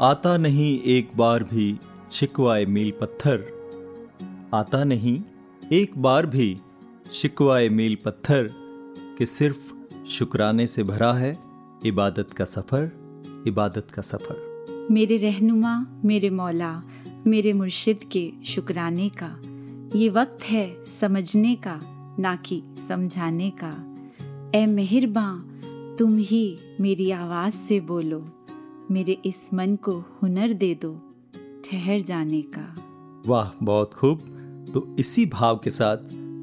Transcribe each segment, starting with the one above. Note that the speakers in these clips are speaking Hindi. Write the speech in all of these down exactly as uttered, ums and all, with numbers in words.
आता नहीं एक बार भी शिकवाए मील पत्थर, आता नहीं एक बार भी शिकवाए मील पत्थर कि सिर्फ शुक्राने से भरा है इबादत का सफ़र, इबादत का सफ़र। मेरे रहनुमा, मेरे मौला, मेरे मुर्शिद के शुक्राने का ये वक्त है समझने का, ना कि समझाने का। ए मेहरबां तुम ही मेरी आवाज़ से बोलो, मेरे इस मन को हुनर दे दो ठहर जाने का। वाह, बहुत खूब। तो इसी भाव के साथ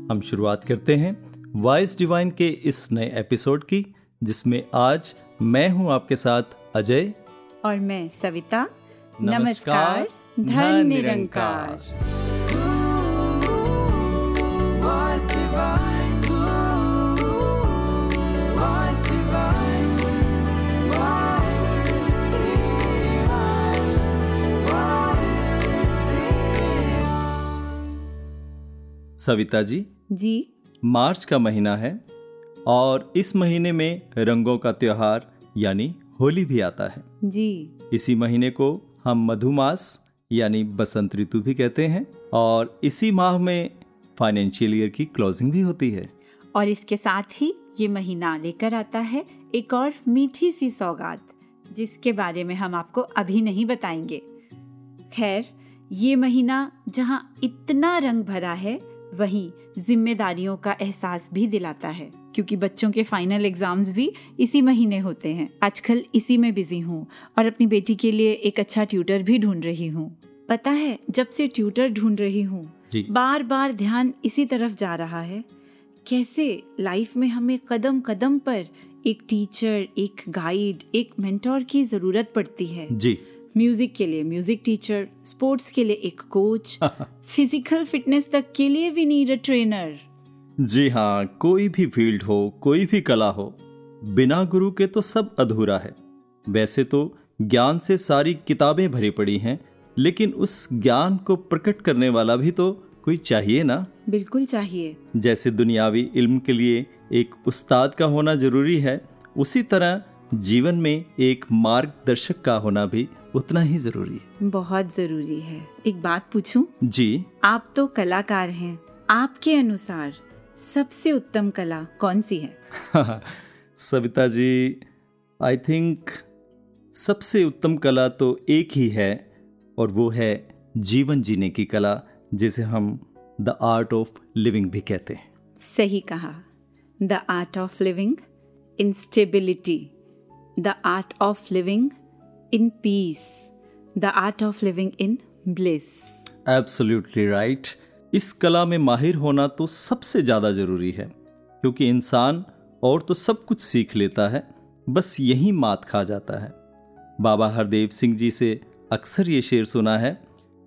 हम शुरुआत करते हैं वॉइस डिवाइन के इस नए एपिसोड की, जिसमें आज मैं हूं आपके साथ अजय और मैं सविता। नमस्कार, धन निरंकार। सविता जी जी मार्च का महीना है और इस महीने में रंगों का त्योहार यानी होली भी आता है जी। इसी महीने को हम मधुमास यानी बसंत ऋतु भी कहते हैं और इसी माह में फाइनेंशियल ईयर की क्लोजिंग भी होती है। और इसके साथ ही ये महीना लेकर आता है एक और मीठी सी सौगात, जिसके बारे में हम आपको अभी नहीं बताएंगे। खैर, ये महीना जहाँ इतना रंग भरा है वहीं जिम्मेदारियों का एहसास भी दिलाता है, क्योंकि बच्चों के फाइनल एग्जाम्स भी इसी महीने होते हैं। आजकल इसी में बिजी हूँ और अपनी बेटी के लिए एक अच्छा ट्यूटर भी ढूंढ रही हूँ। पता है, जब से ट्यूटर ढूंढ रही हूँ बार बार ध्यान इसी तरफ जा रहा है, कैसे लाइफ में हमें कदम कदम पर एक टीचर, एक गाइड, एक मेंटोर की जरूरत पड़ती है जी। म्यूजिक के लिए म्यूजिक टीचर, स्पोर्ट्स के लिए एक कोच, फिजिकल फिटनेस तक के लिए वी नीड अ ट्रेनर। जी हाँ, कोई भी फील्ड हो, कोई भी कला हो, बिना गुरु के तो सब अधूरा है। वैसे तो ज्ञान से सारी किताबें भरी पड़ी हैं, लेकिन उस ज्ञान को प्रकट करने वाला भी तो कोई चाहिए ना। बिल्कुल चाहिए। जैसे दुनियावी इल्म के लिए एक उस्ताद का होना जरूरी है, उसी तरह जीवन में एक मार्गदर्शक का होना भी उतना ही जरूरी है। बहुत जरूरी है। एक बात पूछूं? जी। आप तो कलाकार हैं, आपके अनुसार सबसे उत्तम कला कौन सी है? सविता जी, आई थिंक सबसे उत्तम कला तो एक ही है और वो है जीवन जीने की कला, जिसे हम द आर्ट ऑफ लिविंग भी कहते हैं। सही कहा, the art of living in stability, the art of living in peace, the art of living in bliss. Absolutely right. इस कला में माहिर होना तो सबसे ज़्यादा ज़रूरी है, क्योंकि इंसान और तो सब कुछ सीख लेता है, बस यही मात खा जाता है। बाबा हरदेव सिंह जी से अक्सर ये शेर सुना है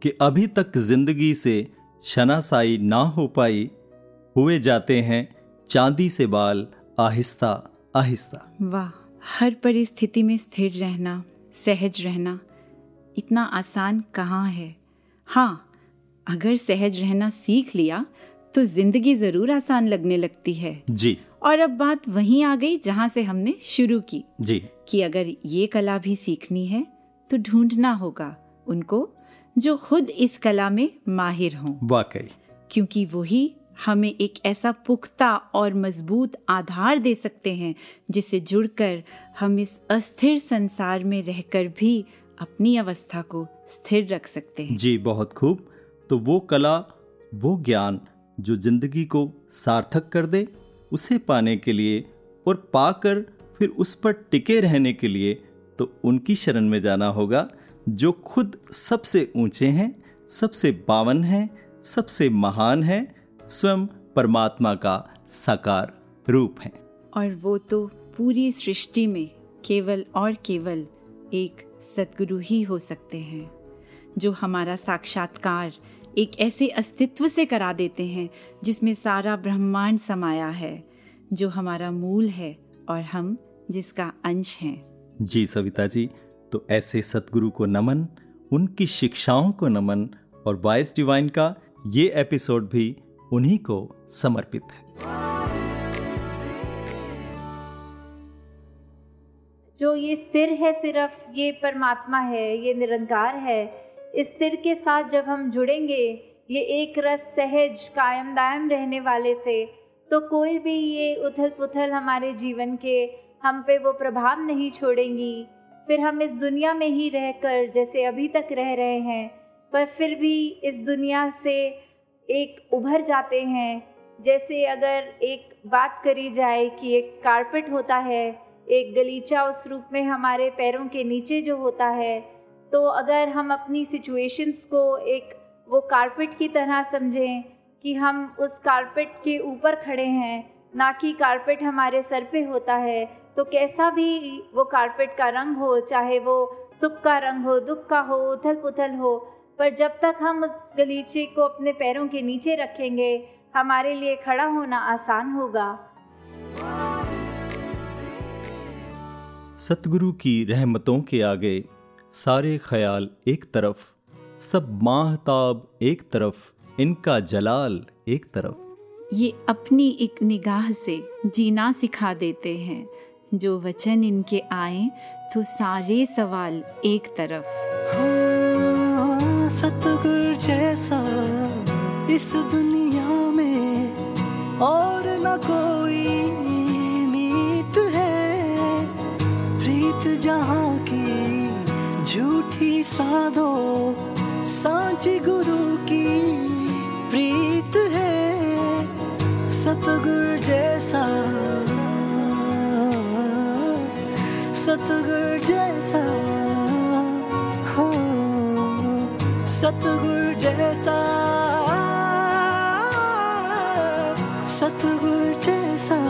कि अभी तक जिंदगी से शनासाई ना हो पाई, हुए जाते हैं चांदी से बाल आहिस्ता आहिस्ता। वाह, हर परिस्थिति में स्थिर रहना, सहज रहना इतना आसान कहाँ है। हाँ, अगर सहज रहना सीख लिया तो जिंदगी ज़रूर आसान लगने लगती है जी। और अब बात वहीं आ गई जहाँ से हमने शुरू की जी, कि अगर ये कला भी सीखनी है तो ढूंढना होगा उनको जो खुद इस कला में माहिर हों। वाकई, क्योंकि वही हमें एक ऐसा पुख्ता और मजबूत आधार दे सकते हैं जिससे जुड़कर हम इस अस्थिर संसार में रहकर भी अपनी अवस्था को स्थिर रख सकते हैं जी। बहुत खूब। तो वो कला, वो ज्ञान जो जिंदगी को सार्थक कर दे, उसे पाने के लिए और पाकर फिर उस पर टिके रहने के लिए तो उनकी शरण में जाना होगा जो खुद सबसे ऊंचे हैं, सबसे पावन हैं, सबसे महान हैं, स्वयं परमात्मा का साकार रूप है। और वो तो पूरी सृष्टि में केवल और केवल एक सद्गुरु ही हो सकते हैं, जो हमारा साक्षात्कार एक ऐसे अस्तित्व से करा देते हैं जिसमें सारा ब्रह्मांड समाया है, जो हमारा मूल है और हम जिसका अंश हैं। जी सविता जी, तो ऐसे सद्गुरु को नमन, उनकी शिक्षाओं को नमन। और वॉइस डिवाइन का ये एपिसोड भी उन्हीं को समर्पित है। जो ये स्थिर है, सिर्फ ये परमात्मा है, ये निरंकार है। इस स्थिर के साथ जब हम जुड़ेंगे, ये एक रस सहज कायम दायम रहने वाले से, तो कोई भी ये उथल पुथल हमारे जीवन के हम पे वो प्रभाव नहीं छोड़ेंगी। फिर हम इस दुनिया में ही रहकर जैसे अभी तक रह रहे हैं, पर फिर भी इस दुनिया से एक उभर जाते हैं। जैसे अगर एक बात करी जाए कि एक कारपेट होता है, एक गलीचा, उस रूप में हमारे पैरों के नीचे जो होता है, तो अगर हम अपनी सिचुएशंस को एक वो कारपेट की तरह समझें कि हम उस कारपेट के ऊपर खड़े हैं, ना कि कारपेट हमारे सर पे होता है। तो कैसा भी वो कारपेट का रंग हो, चाहे वो सुख का रंग हो, दुख का हो, उथल पुथल हो, पर जब तक हम उस गलीचे को अपने पैरों के नीचे रखेंगे, हमारे लिए खड़ा होना आसान होगा। सतगुरु की रहमतों के आगे सारे ख्याल एक तरफ, सब माहताब एक तरफ, इनका जलाल एक तरफ। ये अपनी एक निगाह से जीना सिखा देते हैं। जो वचन इनके आए तो सारे सवाल एक तरफ। हाँ, सतगुरु जैसा इस दुनिया में और न कोई मीत है। प्रीत जहाँ की झूठी साधो, सांची गुरु की प्रीत है। सतगुरु जैसा, सतगुरु जैसा, हो सतगुरु जैसा, सतगुरु जैसा।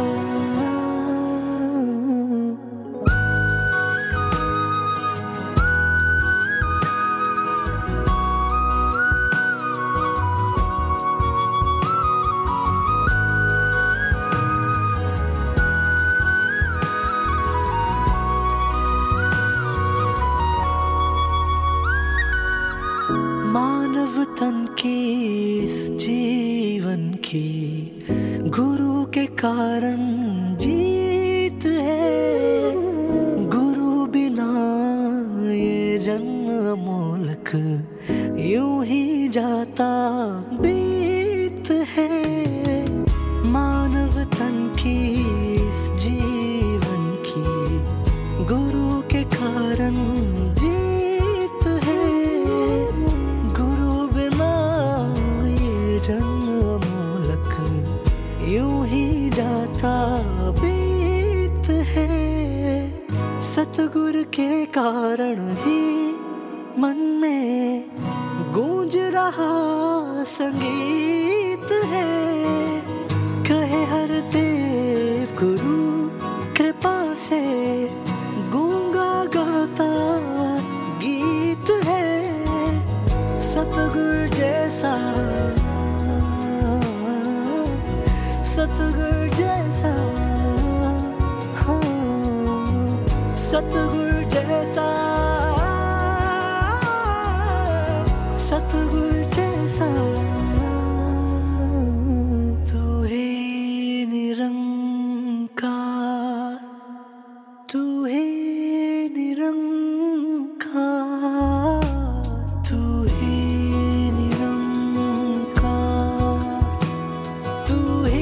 कारण जीत है, गुरु बिना ये जन्म मुल्क यूं ही जाता बीत है। मानव तन की इस जीवन की गुरु के कारण जीत है, गुरु बिना ये जन्म मुल्क यूं ही बीत है। सतगुरु के कारण ही मन में गूंज रहा संगीत है। कहे हर देव गुरु कृपा से, गूंगा गाता गीत है। सतगुरु जैसा, सतगुरु जैसा, हो सतगुरु जैसा, सतगुरु जैसा। तू है निरंकार, तू है निरंकार, तू है निरंकार, तू है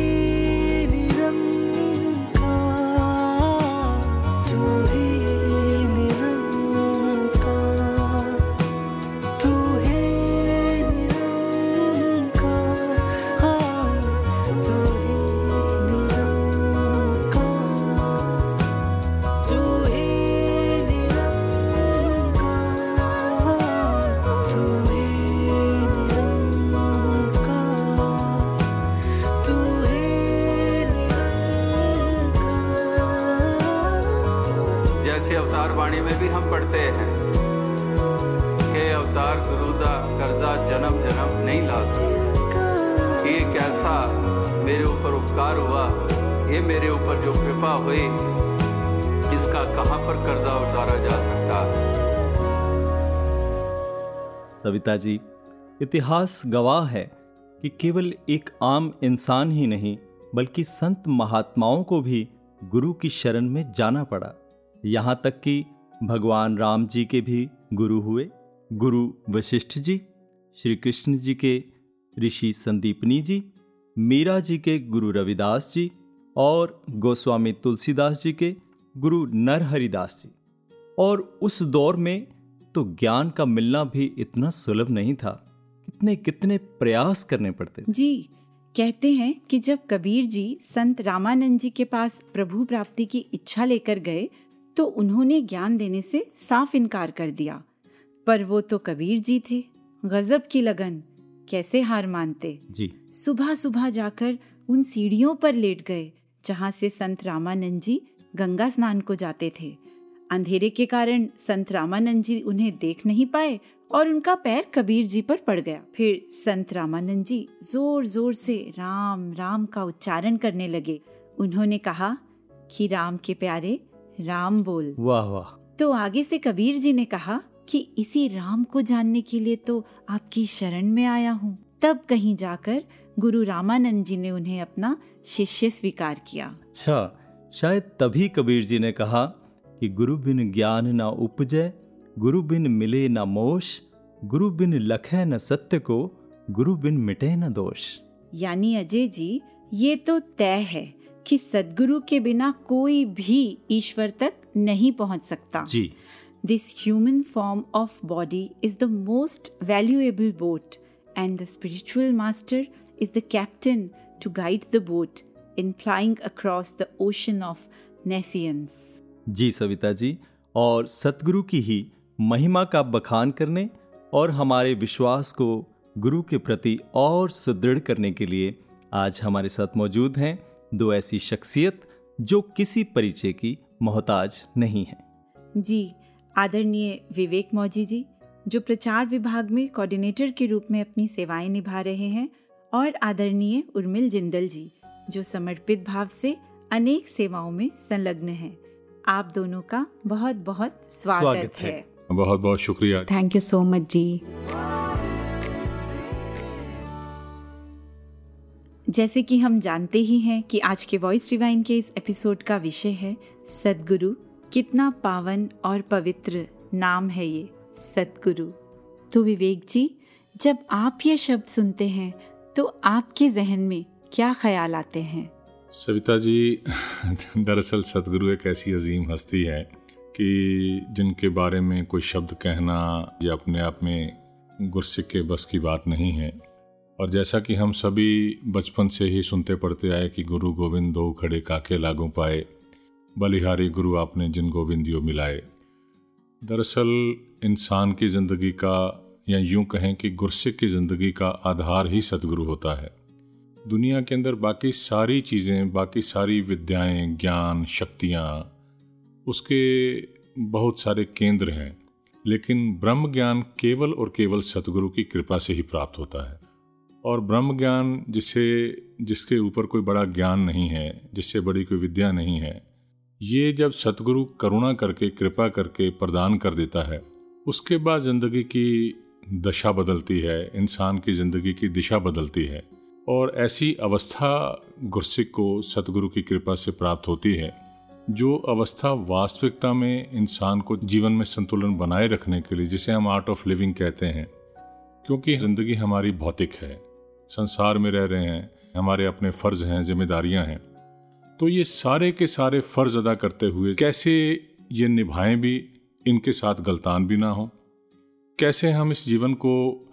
सविता जी, इतिहास गवाह है कि केवल एक आम इंसान ही नहीं, बल्कि संत महात्माओं को भी गुरु की शरण में जाना पड़ा। यहाँ तक कि भगवान राम जी के भी गुरु हुए। गुरु वशिष्ठ जी, श्री कृष्ण जी के ऋषि संदीपनी जी, मीरा जी के गुरु रविदास जी और गोस्वामी तुलसीदास जी के गुरु नरहरिदास जी। और उस दौर में तो ज्ञान का मिलना भी इतना सुलभ नहीं था, कितने कितने प्रयास करने पड़ते थे। जी कहते हैं कि जब कबीर जी संत रामानंद जी के पास प्रभु प्राप्ति की इच्छा लेकर गए तो उन्होंने ज्ञान देने से साफ इनकार कर दिया। पर वो तो कबीर जी थे, गजब की लगन, कैसे हार मानते जी। सुबह सुबह जाकर उन सीढ़ियों पर लेट गए जहाँ से संत रामानंद जी गंगा स्नान को जाते थे। अंधेरे के कारण संत रामानंद जी उन्हें देख नहीं पाए और उनका पैर कबीर जी पर पड़ गया। फिर संत रामानंद जी जोर जोर से राम राम का उच्चारण करने लगे। उन्होंने कहा कि राम के प्यारे राम बोल। वाह वाह। तो आगे से कबीर जी ने कहा कि इसी राम को जानने के लिए तो आपकी शरण में आया हूँ। तब कहीं जाकर गुरु रामानंद जी ने उन्हें अपना शिष्य स्वीकार किया। अच्छा, शायद तभी कबीर जी ने कहा कि गुरु बिन ज्ञान ना उपजे, गुरु बिन मिले ना मोश, गुरु बिन लखे न सत्य को, गुरु बिन मिटे न दोष। यानी अजय जी, ये तो तय है कि सदगुरु के बिना कोई भी ईश्वर तक नहीं पहुंच सकता। जी। This human form of body is the most valuable boat and the spiritual master is the captain to guide the boat in flying across the ocean of nescience. जी सविता जी, और सतगुरु की ही महिमा का बखान करने और हमारे विश्वास को गुरु के प्रति और सुदृढ़ करने के लिए आज हमारे साथ मौजूद हैं दो ऐसी शख्सियत जो किसी परिचय की मोहताज नहीं है। जी, आदरणीय विवेक मौजी जी, जो प्रचार विभाग में कोऑर्डिनेटर के रूप में अपनी सेवाएं निभा रहे हैं, और आदरणीय उर्मिल जिंदल जी, जो समर्पित भाव से अनेक सेवाओं में संलग्न हैं। आप दोनों का बहुत बहुत स्वागत, स्वागत है, है। बहुत बहुत शुक्रिया। थैंक यू सो मच जी। जैसे कि हम जानते ही हैं कि आज के वॉइस डिवाइन के इस एपिसोड का विषय है सद्गुरु। कितना पावन और पवित्र नाम है ये सद्गुरु। तो विवेक जी, जब आप ये शब्द सुनते हैं तो आपके जहन में क्या ख्याल आते हैं? सविता जी, दरअसल सतगुरु एक ऐसी अजीम हस्ती है कि जिनके बारे में कोई शब्द कहना या अपने आप में गुस्से के बस की बात नहीं है। और जैसा कि हम सभी बचपन से ही सुनते पढ़ते आए कि गुरु गोविंद दो खड़े काके लागू पाए, बलिहारी गुरु आपने जिन गोविंदियों मिलाए। दरअसल इंसान की ज़िंदगी का, या यूँ कहें कि गुरसिक की ज़िंदगी का आधार ही सतगुरु होता है। दुनिया के अंदर बाकी सारी चीज़ें, बाकी सारी विद्याएं, ज्ञान, शक्तियाँ, उसके बहुत सारे केंद्र हैं, लेकिन ब्रह्म ज्ञान केवल और केवल सतगुरु की कृपा से ही प्राप्त होता है। और ब्रह्म ज्ञान जिसे जिसके ऊपर कोई बड़ा ज्ञान नहीं है, जिससे बड़ी कोई विद्या नहीं है, ये जब सतगुरु करुणा करके, कृपा करके प्रदान कर देता है, उसके बाद ज़िंदगी की दशा बदलती है, इंसान की ज़िंदगी की दिशा बदलती है। और ऐसी अवस्था गुरसिक को सतगुरु की कृपा से प्राप्त होती है, जो अवस्था वास्तविकता में इंसान को जीवन में संतुलन बनाए रखने के लिए, जिसे हम आर्ट ऑफ लिविंग कहते हैं। क्योंकि ज़िंदगी हमारी भौतिक है, संसार में रह रहे हैं, हमारे अपने फ़र्ज़ हैं, जिम्मेदारियां हैं। तो ये सारे के सारे फ़र्ज़ अदा करते हुए कैसे ये निभाएं भी, इनके साथ गलतान भी ना हो, कैसे हम इस जीवन को,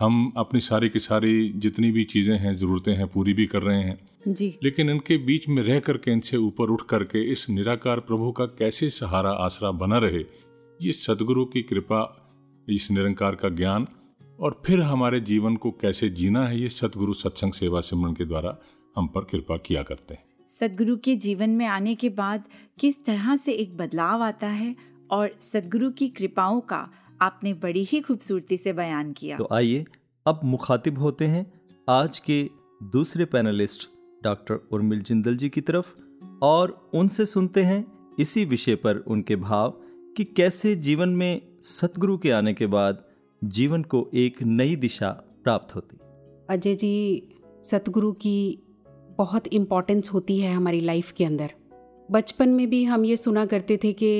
हम अपनी सारी की सारी जितनी भी चीज़ें हैं, ज़रूरतें हैं, पूरी भी कर रहे हैं जी, लेकिन इनके बीच में रह करके, इनसे ऊपर उठ करके इस निराकार प्रभु का कैसे सहारा, आसरा बना रहे, ये सतगुरु की कृपा, इस निरंकार का ज्ञान। और फिर हमारे जीवन को कैसे जीना है, ये सतगुरु सत्संग सेवा सिमरन के द्वारा हम पर कृपा किया करते हैं। सतगुरु के जीवन में आने के बाद किस तरह से एक बदलाव आता है, और सतगुरु की कृपाओं का आपने बड़ी ही खूबसूरती से बयान किया। तो आइए अब मुखातिब होते हैं आज के दूसरे पैनलिस्ट डॉक्टर उर्मिल जिंदल जी की तरफ, और उनसे सुनते हैं इसी विषय पर उनके भाव कि कैसे जीवन में सतगुरु के आने के बाद जीवन को एक नई दिशा प्राप्त होती। अजय जी, सतगुरु की बहुत इम्पोर्टेंस होती है हमारी लाइफ के अंदर। बचपन में भी हम ये सुना करते थे कि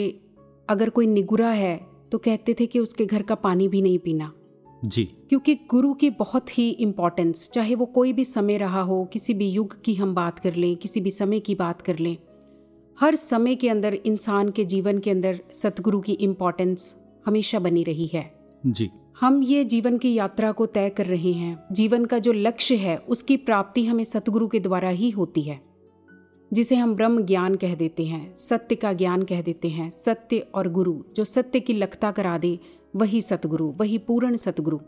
अगर कोई निगुरा है तो कहते थे कि उसके घर का पानी भी नहीं पीना जी, क्योंकि गुरु की बहुत ही इम्पोर्टेंस, चाहे वो कोई भी समय रहा हो, किसी भी युग की हम बात कर लें, किसी भी समय की बात कर लें, हर समय के अंदर इंसान के जीवन के अंदर सतगुरु की इम्पोर्टेंस हमेशा बनी रही है जी। हम ये जीवन की यात्रा को तय कर रहे हैं, जीवन का जो लक्ष्य है उसकी प्राप्ति हमें सतगुरु के द्वारा ही होती है, जिसे हम ब्रह्म ज्ञान कह देते हैं, सत्य का ज्ञान कह देते हैं। सत्य और गुरु, जो सत्य की लखता करा दे वही सतगुरु, वही पूर्ण सतगुरु।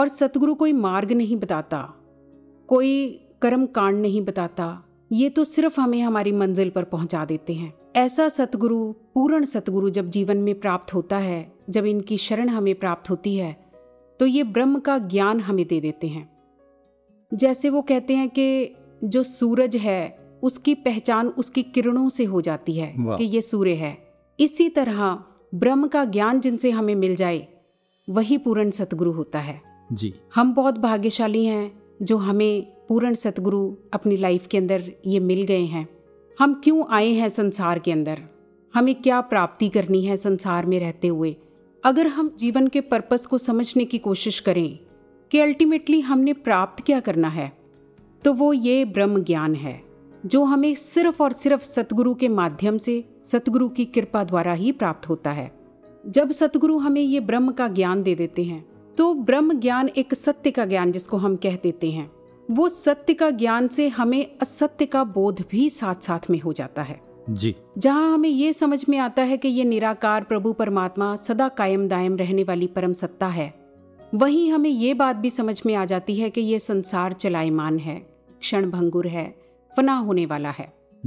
और सतगुरु कोई मार्ग नहीं बताता, कोई कर्म कांड नहीं बताता, ये तो सिर्फ हमें हमारी मंजिल पर पहुंचा देते हैं। ऐसा सतगुरु, पूर्ण सतगुरु जब जीवन में प्राप्त होता है, जब इनकी शरण हमें प्राप्त होती है, तो ये ब्रह्म का ज्ञान हमें दे देते हैं। जैसे वो कहते हैं कि जो सूरज है उसकी पहचान उसकी किरणों से हो जाती है कि ये सूर्य है, इसी तरह ब्रह्म का ज्ञान जिनसे हमें मिल जाए वही पूर्ण सतगुरु होता है जी। हम बहुत भाग्यशाली हैं जो हमें पूर्ण सतगुरु अपनी लाइफ के अंदर ये मिल गए हैं। हम क्यों आए हैं संसार के अंदर, हमें क्या प्राप्ति करनी है संसार में रहते हुए, अगर हम जीवन के पर्पस को समझने की कोशिश करें कि अल्टीमेटली हमने प्राप्त क्या करना है, तो वो ये ब्रह्म ज्ञान है जो हमें सिर्फ और सिर्फ सतगुरु के माध्यम से, सतगुरु की कृपा द्वारा ही प्राप्त होता है। जब सतगुरु हमें ये ब्रह्म का ज्ञान दे देते हैं, तो ब्रह्म ज्ञान एक सत्य का ज्ञान जिसको हम कह देते हैं, वो सत्य का ज्ञान से हमें असत्य का बोध भी साथ साथ में हो जाता है जी। जहाँ हमें ये समझ में आता है कि ये निराकार प्रभु परमात्मा सदा कायम दायम रहने वाली परम सत्ता है, वहीं हमें ये बात भी समझ में आ जाती है कि ये संसार चलायमान है, क्षण भंगुर है, फना होने वाला है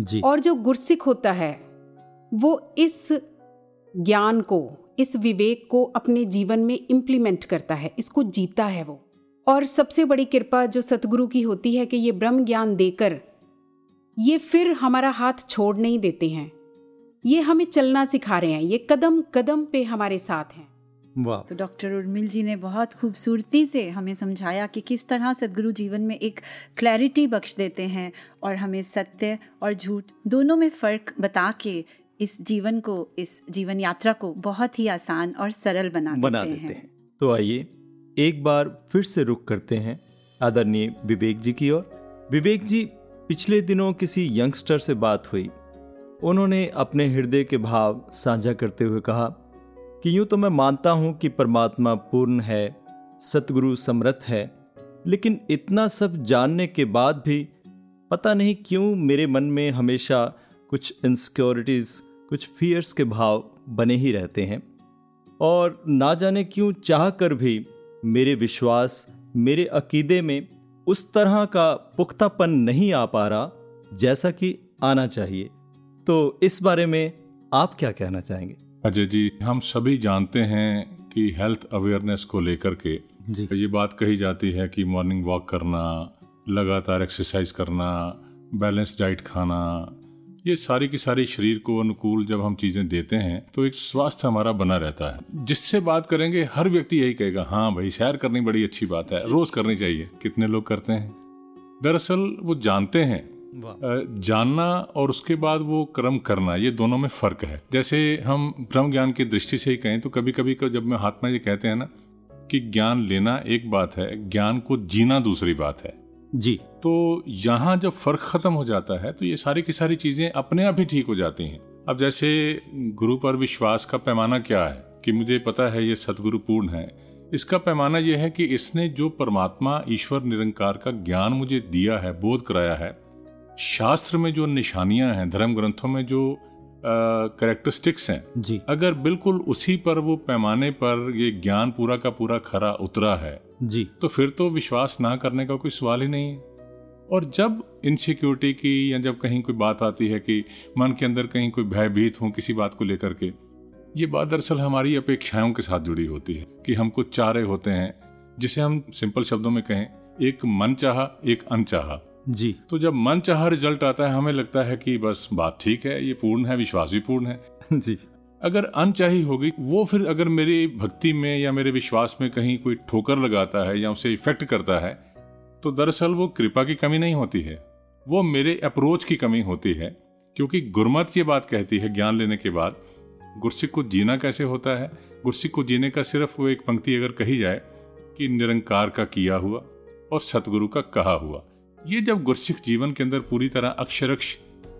जी। और जो गुरसिक होता है वो इस ज्ञान को, इस विवेक को अपने जीवन में इम्प्लीमेंट करता है, इसको जीता है वो। और सबसे बड़ी कृपा जो सतगुरु की होती है कि ये ब्रह्म ज्ञान देकर ये फिर हमारा हाथ छोड़ नहीं देते हैं, ये हमें चलना सिखा रहे हैं, ये कदम कदम पे हमारे साथ हैं। तो डॉक्टर उर्मिल जी ने बहुत खूबसूरती से हमें समझाया कि किस तरह सद्गुरु जीवन में एक क्लैरिटी बख्श देते हैं और हमें सत्य और झूठ दोनों में फ़र्क बता के इस जीवन को, इस जीवन यात्रा को बहुत ही आसान और सरल बना, बना देते, देते हैं।, हैं तो आइए एक बार फिर से रुख करते हैं आदरणीय विवेक जी की ओर। विवेक जी, पिछले दिनों किसी यंगस्टर से बात हुई, उन्होंने अपने हृदय के भाव साझा करते हुए कहा कि यूँ तो मैं मानता हूँ कि परमात्मा पूर्ण है, सतगुरु समर्थ है, लेकिन इतना सब जानने के बाद भी पता नहीं क्यों मेरे मन में हमेशा कुछ इनसिक्योरिटीज़, कुछ फियर्स के भाव बने ही रहते हैं, और ना जाने क्यों चाह कर भी मेरे विश्वास, मेरे अकीदे में उस तरह का पुख्तापन नहीं आ पा रहा जैसा कि आना चाहिए। तो इस बारे में आप क्या कहना चाहेंगे? अजय जी, हम सभी जानते हैं कि हेल्थ अवेयरनेस को लेकर के ये बात कही जाती है कि मॉर्निंग वॉक करना, लगातार एक्सरसाइज करना, बैलेंस डाइट खाना, ये सारी की सारी शरीर को अनुकूल जब हम चीज़ें देते हैं तो एक स्वास्थ्य हमारा बना रहता है। जिससे बात करेंगे हर व्यक्ति यही कहेगा, हाँ भाई सैर करनी बड़ी अच्छी बात है, रोज़ करनी चाहिए। कितने लोग करते हैं? दरअसल वो जानते हैं, जानना और उसके बाद वो कर्म करना, ये दोनों में फ़र्क है। जैसे हम ब्रह्म ज्ञान की दृष्टि से ही कहें तो कभी कभी जब मैं हाथ में ये कहते हैं ना कि ज्ञान लेना एक बात है, ज्ञान को जीना दूसरी बात है जी। तो यहाँ जब फ़र्क ख़त्म हो जाता है तो ये सारी की सारी चीज़ें अपने आप ही ठीक हो जाती हैं। अब जैसे गुरु पर विश्वास का पैमाना क्या है कि मुझे पता है ये सतगुरु पूर्ण है, इसका पैमाना यह है कि इसने जो परमात्मा ईश्वर निरंकार का ज्ञान मुझे दिया है, बोध कराया है, शास्त्र में जो निशानियां हैं, धर्म ग्रंथों में जो करेक्टरिस्टिक्स हैं जी, अगर बिल्कुल उसी पर, वो पैमाने पर ये ज्ञान पूरा का पूरा खरा उतरा है जी, तो फिर तो विश्वास ना करने का कोई सवाल ही नहीं है। और जब इनसिक्योरिटी की या जब कहीं कोई बात आती है कि मन के अंदर कहीं कोई भयभीत हो किसी बात को लेकर के, ये बात दरअसल हमारी अपेक्षाओं के साथ जुड़ी होती है कि हम कुछ चाह रहे होते हैं, जिसे हम सिंपल शब्दों में कहें एक मन चाहा, एक अनचाहा जी। तो जब मन चाहा रिजल्ट आता है, हमें लगता है कि बस बात ठीक है, ये पूर्ण है, विश्वास भी पूर्ण है जी। अगर अनचाही होगी वो फिर अगर मेरी भक्ति में या मेरे विश्वास में कहीं कोई ठोकर लगाता है या उसे इफेक्ट करता है, तो दरअसल वो कृपा की कमी नहीं होती है, वो मेरे अप्रोच की कमी होती है क्योंकि गुरमत ये बात कहती है ज्ञान लेने के बाद गुरसिक को जीना कैसे होता है। गुरसिक को जीने का सिर्फ वो एक पंक्ति अगर कही जाए कि निरंकार का किया हुआ और सतगुरु का कहा हुआ, ये जब गुरसिक जीवन के अंदर पूरी तरह अक्षरक्ष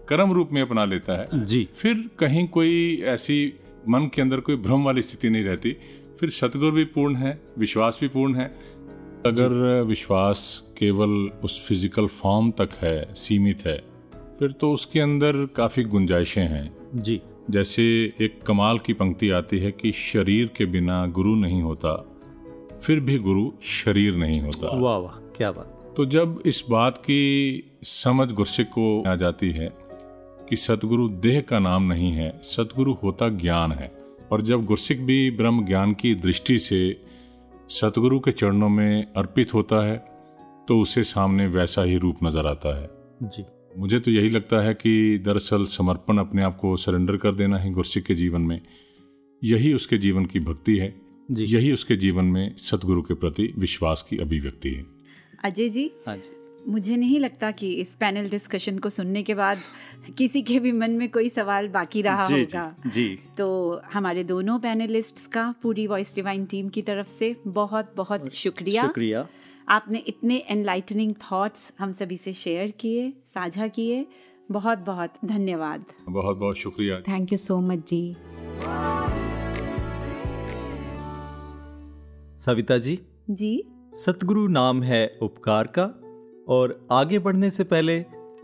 कर्म रूप में अपना लेता है जी, फिर कहीं कोई ऐसी मन के अंदर कोई भ्रम वाली स्थिति नहीं रहती। फिर सतगुरु भी पूर्ण है, विश्वास भी पूर्ण है। अगर विश्वास केवल उस फिजिकल फॉर्म तक है, सीमित है, फिर तो उसके अंदर काफ़ी गुंजाइशें हैं जी। जैसे एक कमाल की पंक्ति आती है कि शरीर के बिना गुरु नहीं होता, फिर भी गुरु शरीर नहीं होता। वाह वाह, क्या बात। तो जब इस बात की समझ गुरसिक को आ जाती है कि सतगुरु देह का नाम नहीं है, सतगुरु होता ज्ञान है, और जब गुरसिक भी ब्रह्म ज्ञान की दृष्टि से सतगुरु के चरणों में अर्पित होता है तो उसे सामने वैसा ही रूप नजर आता है जी। मुझे तो यही लगता है कि दरअसल समर्पण, अपने आप को सरेंडर कर देना ही गुरसिक के जीवन में, यही उसके जीवन की भक्ति है, यही उसके जीवन में सतगुरु के प्रति विश्वास की अभिव्यक्ति है। अजय जी, हाँ जी, मुझे नहीं लगता कि इस पैनल डिस्कशन को सुनने के बाद किसी के भी मन में कोई सवाल बाकी रहा जी, होगा जी, जी। तो हमारे दोनों पैनलिस्ट्स का पूरी वॉइस डिवाइन टीम की तरफ से बहुत बहुत शुक्रिया शुक्रिया आपने इतने एनलाइटनिंग थॉट्स हम सभी से शेयर किए, साझा किए। बहुत बहुत धन्यवाद। बहुत बहुत शुक्रिया। थैंक यू सो मच जी। सविता जी जी, सतगुरु नाम है उपकार का। और आगे बढ़ने से पहले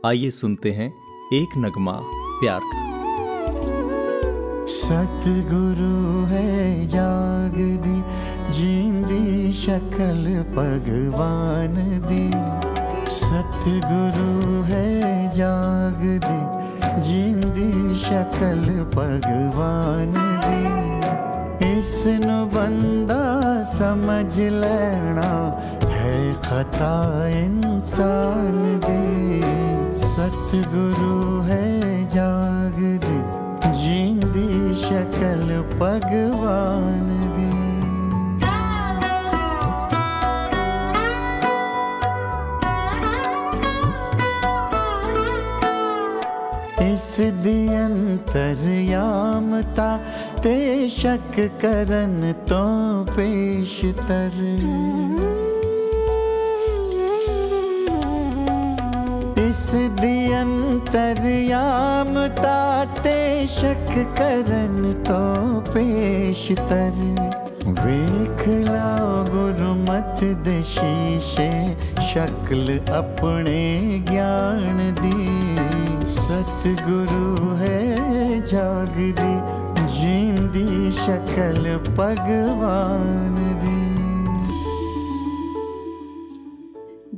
आइए सुनते हैं एक नगमा प्यार का। सतगुरु है जागदी जींदी शकल भगवान दी, सतगुरु है जागदी जींदी शकल भगवान दी, इसनु बंदा समझ लेना है खता इंसान दी, सतगुरु है जागदी जींदी शकल भगवान दी। सिद्धि अंतर्यामता ते शक करन तो पेशतर, इस दि अंतर्यामता ते शक करन तो पेशतर, वेख लाओ गुरुमत दे शीशे शक्ल अपने ज्ञान दी, सतगुरु है जागदी जींदी शकल भगवान दी।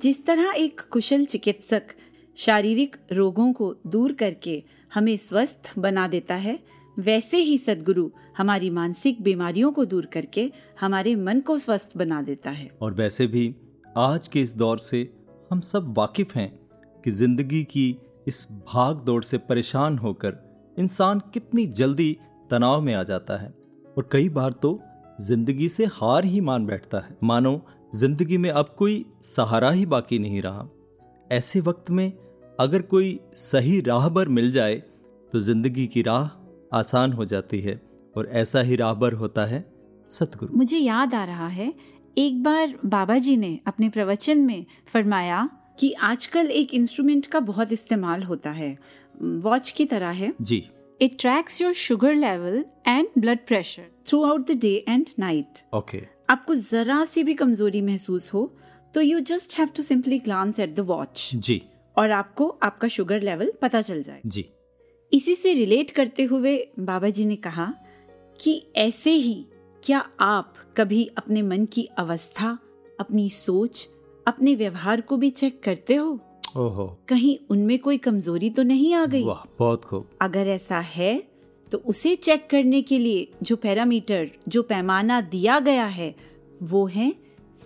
जिस तरह एक कुशल चिकित्सक शारीरिक रोगों को दूर करके हमें स्वस्थ बना देता है, वैसे ही सतगुरु हमारी मानसिक बीमारियों को दूर करके हमारे मन को स्वस्थ बना देता है। और वैसे भी आज के इस दौर से हम सब वाकिफ हैं कि जिंदगी की इस भाग दौड़ से परेशान होकर इंसान कितनी जल्दी तनाव में आ जाता है और कई बार तो जिंदगी से हार ही मान बैठता है, मानो जिंदगी में अब कोई सहारा ही बाकी नहीं रहा। ऐसे वक्त में अगर कोई सही राहबर मिल जाए तो जिंदगी की राह आसान हो जाती है, और ऐसा ही राहबर होता है सतगुरु। मुझे याद आ रहा है, एक बार बाबा जी ने अपने प्रवचन में फरमाया कि आजकल एक इंस्ट्रूमेंट का बहुत इस्तेमाल होता है, वॉच की तरह है जी। It tracks your sugar level and blood pressure throughout the day and night. Okay, आपको जरा सी भी कमजोरी महसूस हो तो you just have to simply glance at the watch जी, और आपको आपका शुगर लेवल पता चल जाए जी। इसी से रिलेट करते हुए बाबा जी ने कहा कि ऐसे ही क्या आप कभी अपने मन की अवस्था, अपनी सोच, अपने व्यवहार को भी चेक करते हो? ओहो, कहीं उनमें कोई कमजोरी तो नहीं आ गई? वाह, बहुत खूब। अगर ऐसा है तो उसे चेक करने के लिए जो पैरामीटर, जो पैमाना दिया गया है वो है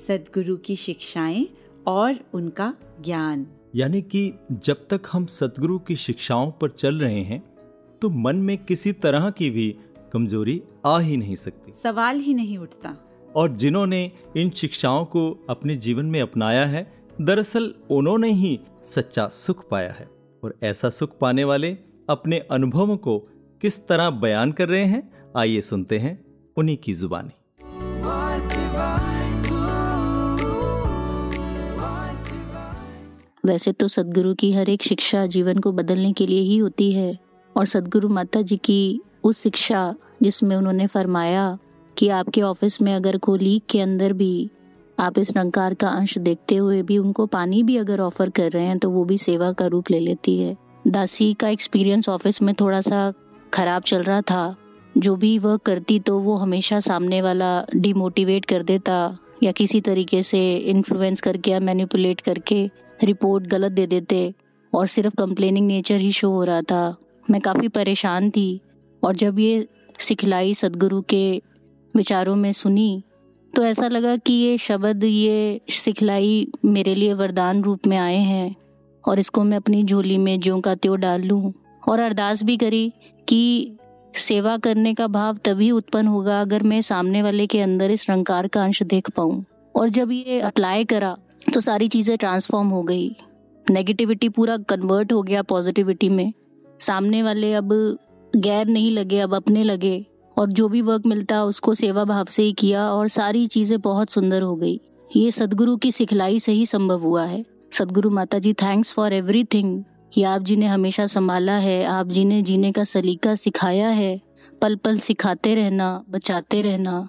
सतगुरु की शिक्षाएं और उनका ज्ञान। यानी कि जब तक हम सतगुरु की शिक्षाओं पर चल रहे हैं तो मन में किसी तरह की भी कमजोरी आ ही नहीं सकती, सवाल ही नहीं उठता। और जिन्होंने इन शिक्षाओं को अपने जीवन में अपनाया है, दरअसल उन्होंने ही सच्चा सुख पाया है, और ऐसा सुख पाने वाले अपने अनुभवों को किस तरह बयान कर रहे हैं, आइए सुनते हैं उन्हीं की जुबानी। वैसे तो सदगुरु की हर एक शिक्षा जीवन को बदलने के लिए ही होती है, और सदगुरु माता जी की उस शिक्षा जिसमें उन्होंने फरमाया कि आपके ऑफिस में अगर कोई लीक के अंदर भी आप इस रंगकार का अंश देखते हुए भी उनको पानी भी अगर ऑफर कर रहे हैं तो वो भी सेवा का रूप ले लेती है। दासी का एक्सपीरियंस ऑफिस में थोड़ा सा खराब चल रहा था, जो भी वह करती तो वो हमेशा सामने वाला डिमोटिवेट कर देता या किसी तरीके से इन्फ्लुएंस करके या मैनिपुलेट करके रिपोर्ट गलत दे देते, और सिर्फ कंप्लेनिंग नेचर ही शो हो रहा था। मैं काफ़ी परेशान थी, और जब ये सिखलाई सदगुरु के विचारों में सुनी तो ऐसा लगा कि ये शब्द, ये सिखलाई मेरे लिए वरदान रूप में आए हैं और इसको मैं अपनी झोली में ज्यों का त्यों डाल लूँ। और अरदास भी करी कि सेवा करने का भाव तभी उत्पन्न होगा अगर मैं सामने वाले के अंदर इस रंगकार का अंश देख पाऊँ। और जब ये अप्लाई करा तो सारी चीज़ें ट्रांसफॉर्म हो गई, नेगेटिविटी पूरा कन्वर्ट हो गया पॉजिटिविटी में। सामने वाले अब गैर नहीं लगे, अब अपने लगे, और जो भी वर्क मिलता उसको सेवा भाव से ही किया, और सारी चीज़ें बहुत सुंदर हो गई। ये सदगुरु की सिखलाई से ही संभव हुआ है। सदगुरु माता जी, थैंक्स फॉर एवरीथिंग कि आप जी ने हमेशा संभाला है, आप जी ने जीने का सलीका सिखाया है, पल पल सिखाते रहना, बचाते रहना।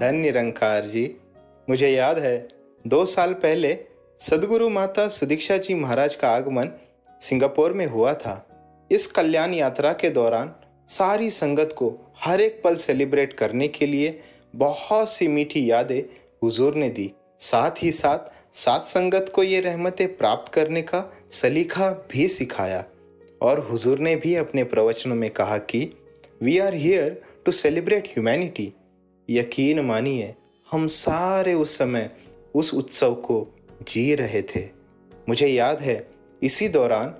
धन्य निरंकार जी। मुझे याद है दो साल पहले सदगुरु माता सुदीक्षा जी महाराज का आगमन सिंगापुर में हुआ था। इस कल्याण यात्रा के दौरान सारी संगत को हर एक पल सेलिब्रेट करने के लिए बहुत सी मीठी यादें हुजूर ने दी, साथ ही साथ साथ संगत को ये रहमतें प्राप्त करने का सलीका भी सिखाया। और हुजूर ने भी अपने प्रवचनों में कहा कि we are here to celebrate humanity. यकीन मानिए हम सारे उस समय उस उत्सव को जी रहे थे। मुझे याद है इसी दौरान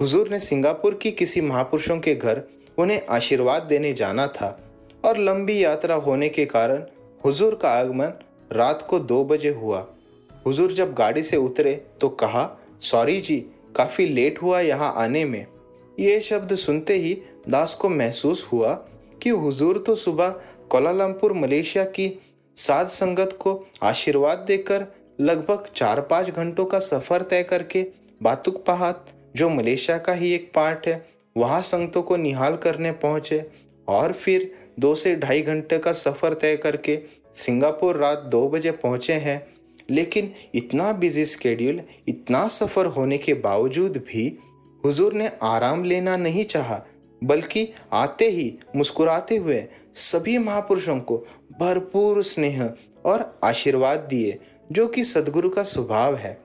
हुजूर ने सिंगापुर की किसी महापुरुषों के घर उन्हें आशीर्वाद देने जाना था, और लंबी यात्रा होने के कारण हुजूर का आगमन रात को दो बजे हुआ। हुजूर जब गाड़ी से उतरे तो कहा, सॉरी जी, काफ़ी लेट हुआ यहाँ आने में। ये शब्द सुनते ही दास को महसूस हुआ कि हुजूर तो सुबह कोलालमपुर मलेशिया की साध संगत को आशीर्वाद देकर लगभग चार पाँच घंटों का सफ़र तय करके बातुक पहात, जो मलेशिया का ही एक पार्ट है, वहाँ संगतों को निहाल करने पहुँचे, और फिर दो से ढाई घंटे का सफ़र तय करके सिंगापुर रात दो बजे पहुँचे हैं। लेकिन इतना बिजी स्केड्यूल, इतना सफ़र होने के बावजूद भी हुजूर ने आराम लेना नहीं चाहा, बल्कि आते ही मुस्कुराते हुए सभी महापुरुषों को भरपूर स्नेह और आशीर्वाद दिए, जो कि सदगुरु का स्वभाव है।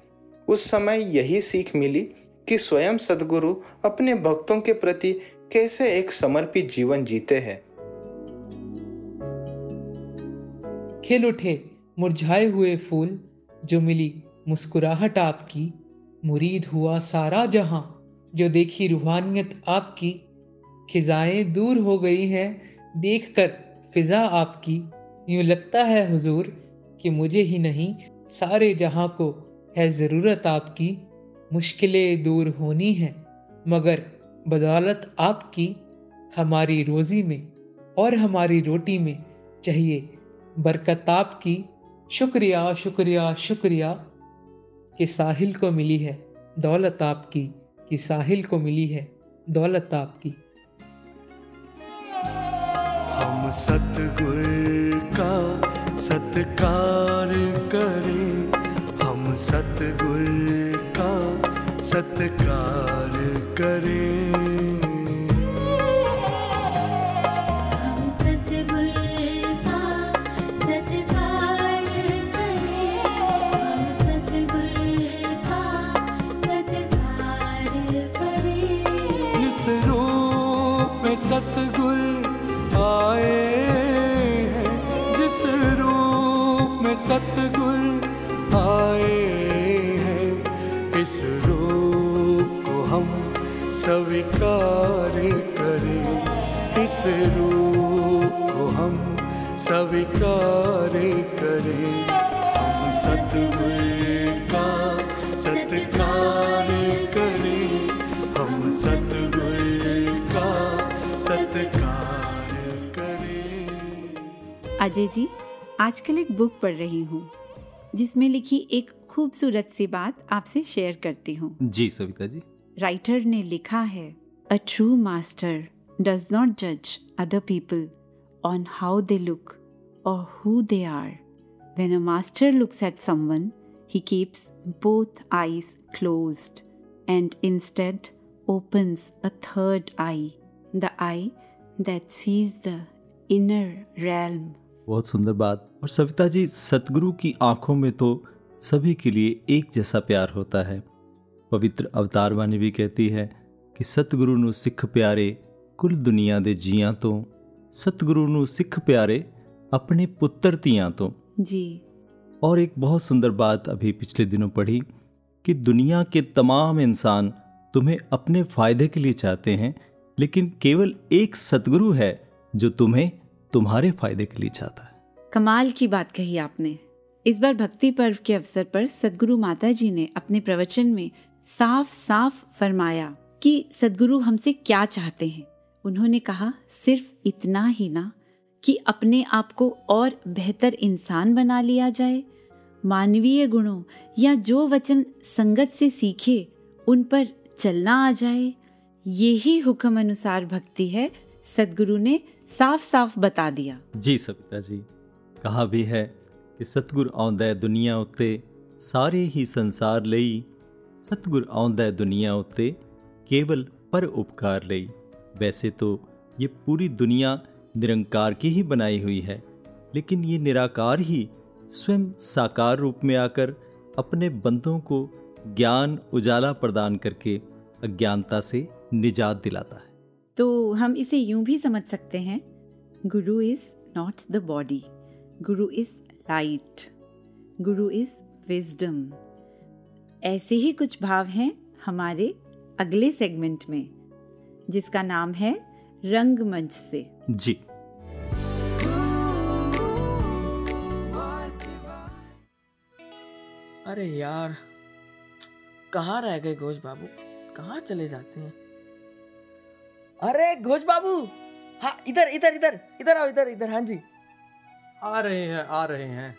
उस समय यही सीख मिली कि स्वयं सदगुरु अपने भक्तों के प्रति कैसे एक समर्पित जीवन जीते हैं। खिल उठे मुरझाए हुए फूल, जो मिली मुस्कुराहट आपकी, मुरीद हुआ सारा जहां, जो देखी रूहानियत आपकी, खिजाएं दूर हो गई हैं देखकर फिजा आपकी, यूं लगता है हुजूर कि मुझे ही नहीं सारे जहां को है ज़रूरत आपकी। मुश्किलें दूर होनी हैं मगर बदौलत आपकी, हमारी रोज़ी में और हमारी रोटी में चाहिए बरकत आपकी। शुक्रिया शुक्रिया शुक्रिया कि साहिल को मिली है दौलत आपकी, कि साहिल को मिली है दौलत आपकी। हम सतगुर का सत्कार करें, हम सतगुर का सत्कार करें, हम सतगुर का सत्कार करें, हम सतगुर का सत्कार करें। इस रूप में सतगुर आए हैं, जिस रूप में सतगुर आए हैं, इस रूप को हम स्वीकार करें, इस रूप को हम स्वीकार करें, हम सतगुर का सत्कार अजय जी, आजकल एक बुक पढ़ रही हूँ जिसमें लिखी एक खूबसूरत सी बात आपसे शेयर करती हूँ। जी सविता जी। राइटर ने लिखा है, a true master does not जज other people on how they look और who they are. When a master looks at someone he keeps both eyes closed and instead opens a third eye, the eye that sees the inner realm. बहुत सुंदर बात। और सविता जी, सतगुरु की आंखों में तो सभी के लिए एक जैसा प्यार होता है। पवित्र अवतार वाणी भी कहती है कि सतगुरु नु सिख प्यारे कुल दुनिया दे जियां तो, सतगुरु नु सिख प्यारे अपने पुत्र तियां तो। जी। और एक बहुत सुंदर बात अभी पिछले दिनों पढ़ी कि दुनिया के तमाम इंसान तुम्हें अपने फायदे के लिए चाहते हैं, लेकिन केवल एक सतगुरु है जो तुम्हें तुम्हारे फायदे के लिए चाहता है। कमाल की बात कही आपने। इस बार भक्ति पर्व के अवसर पर सतगुरु माता जी ने अपने प्रवचन में साफ साफ फरमाया कि सतगुरु हमसे क्या चाहते हैं। उन्होंने कहा, सिर्फ इतना ही ना कि अपने आप को और बेहतर इंसान बना लिया जाए, मानवीय गुणों या जो वचन संगत से सीखे उन पर चलना आ जाए। यही हुक्म अनुसार भक्ति है, सतगुरु ने साफ साफ बता दिया। जी सविता जी। कहा भी है कि सतगुर आउंदा है दुनिया उत्ते सारे ही संसार ਲਈ, सतगुर आउंदा है दुनिया उत्ते केवल पर उपकार ਲਈ। वैसे तो ये पूरी दुनिया निरंकार की ही बनाई हुई है, लेकिन ये निराकार ही स्वयं साकार रूप में आकर अपने बंदों को ज्ञान उजाला प्रदान करके अज्ञानता से निजात दिलाता है। तो हम इसे यूं भी समझ सकते हैं, guru is not the body, guru is light, guru is wisdom. ऐसे ही कुछ भाव हैं हमारे अगले सेगमेंट में, जिसका नाम है रंगमंच से। जी। अरे यार, कहाँ रह गए घोष बाबू, कहाँ चले जाते हैं? अरे घोष बाबू, हाँ इधर इधर इधर इधर आओ, इधर इधर। हाँ जी, आ रहे हैं आ रहे हैं।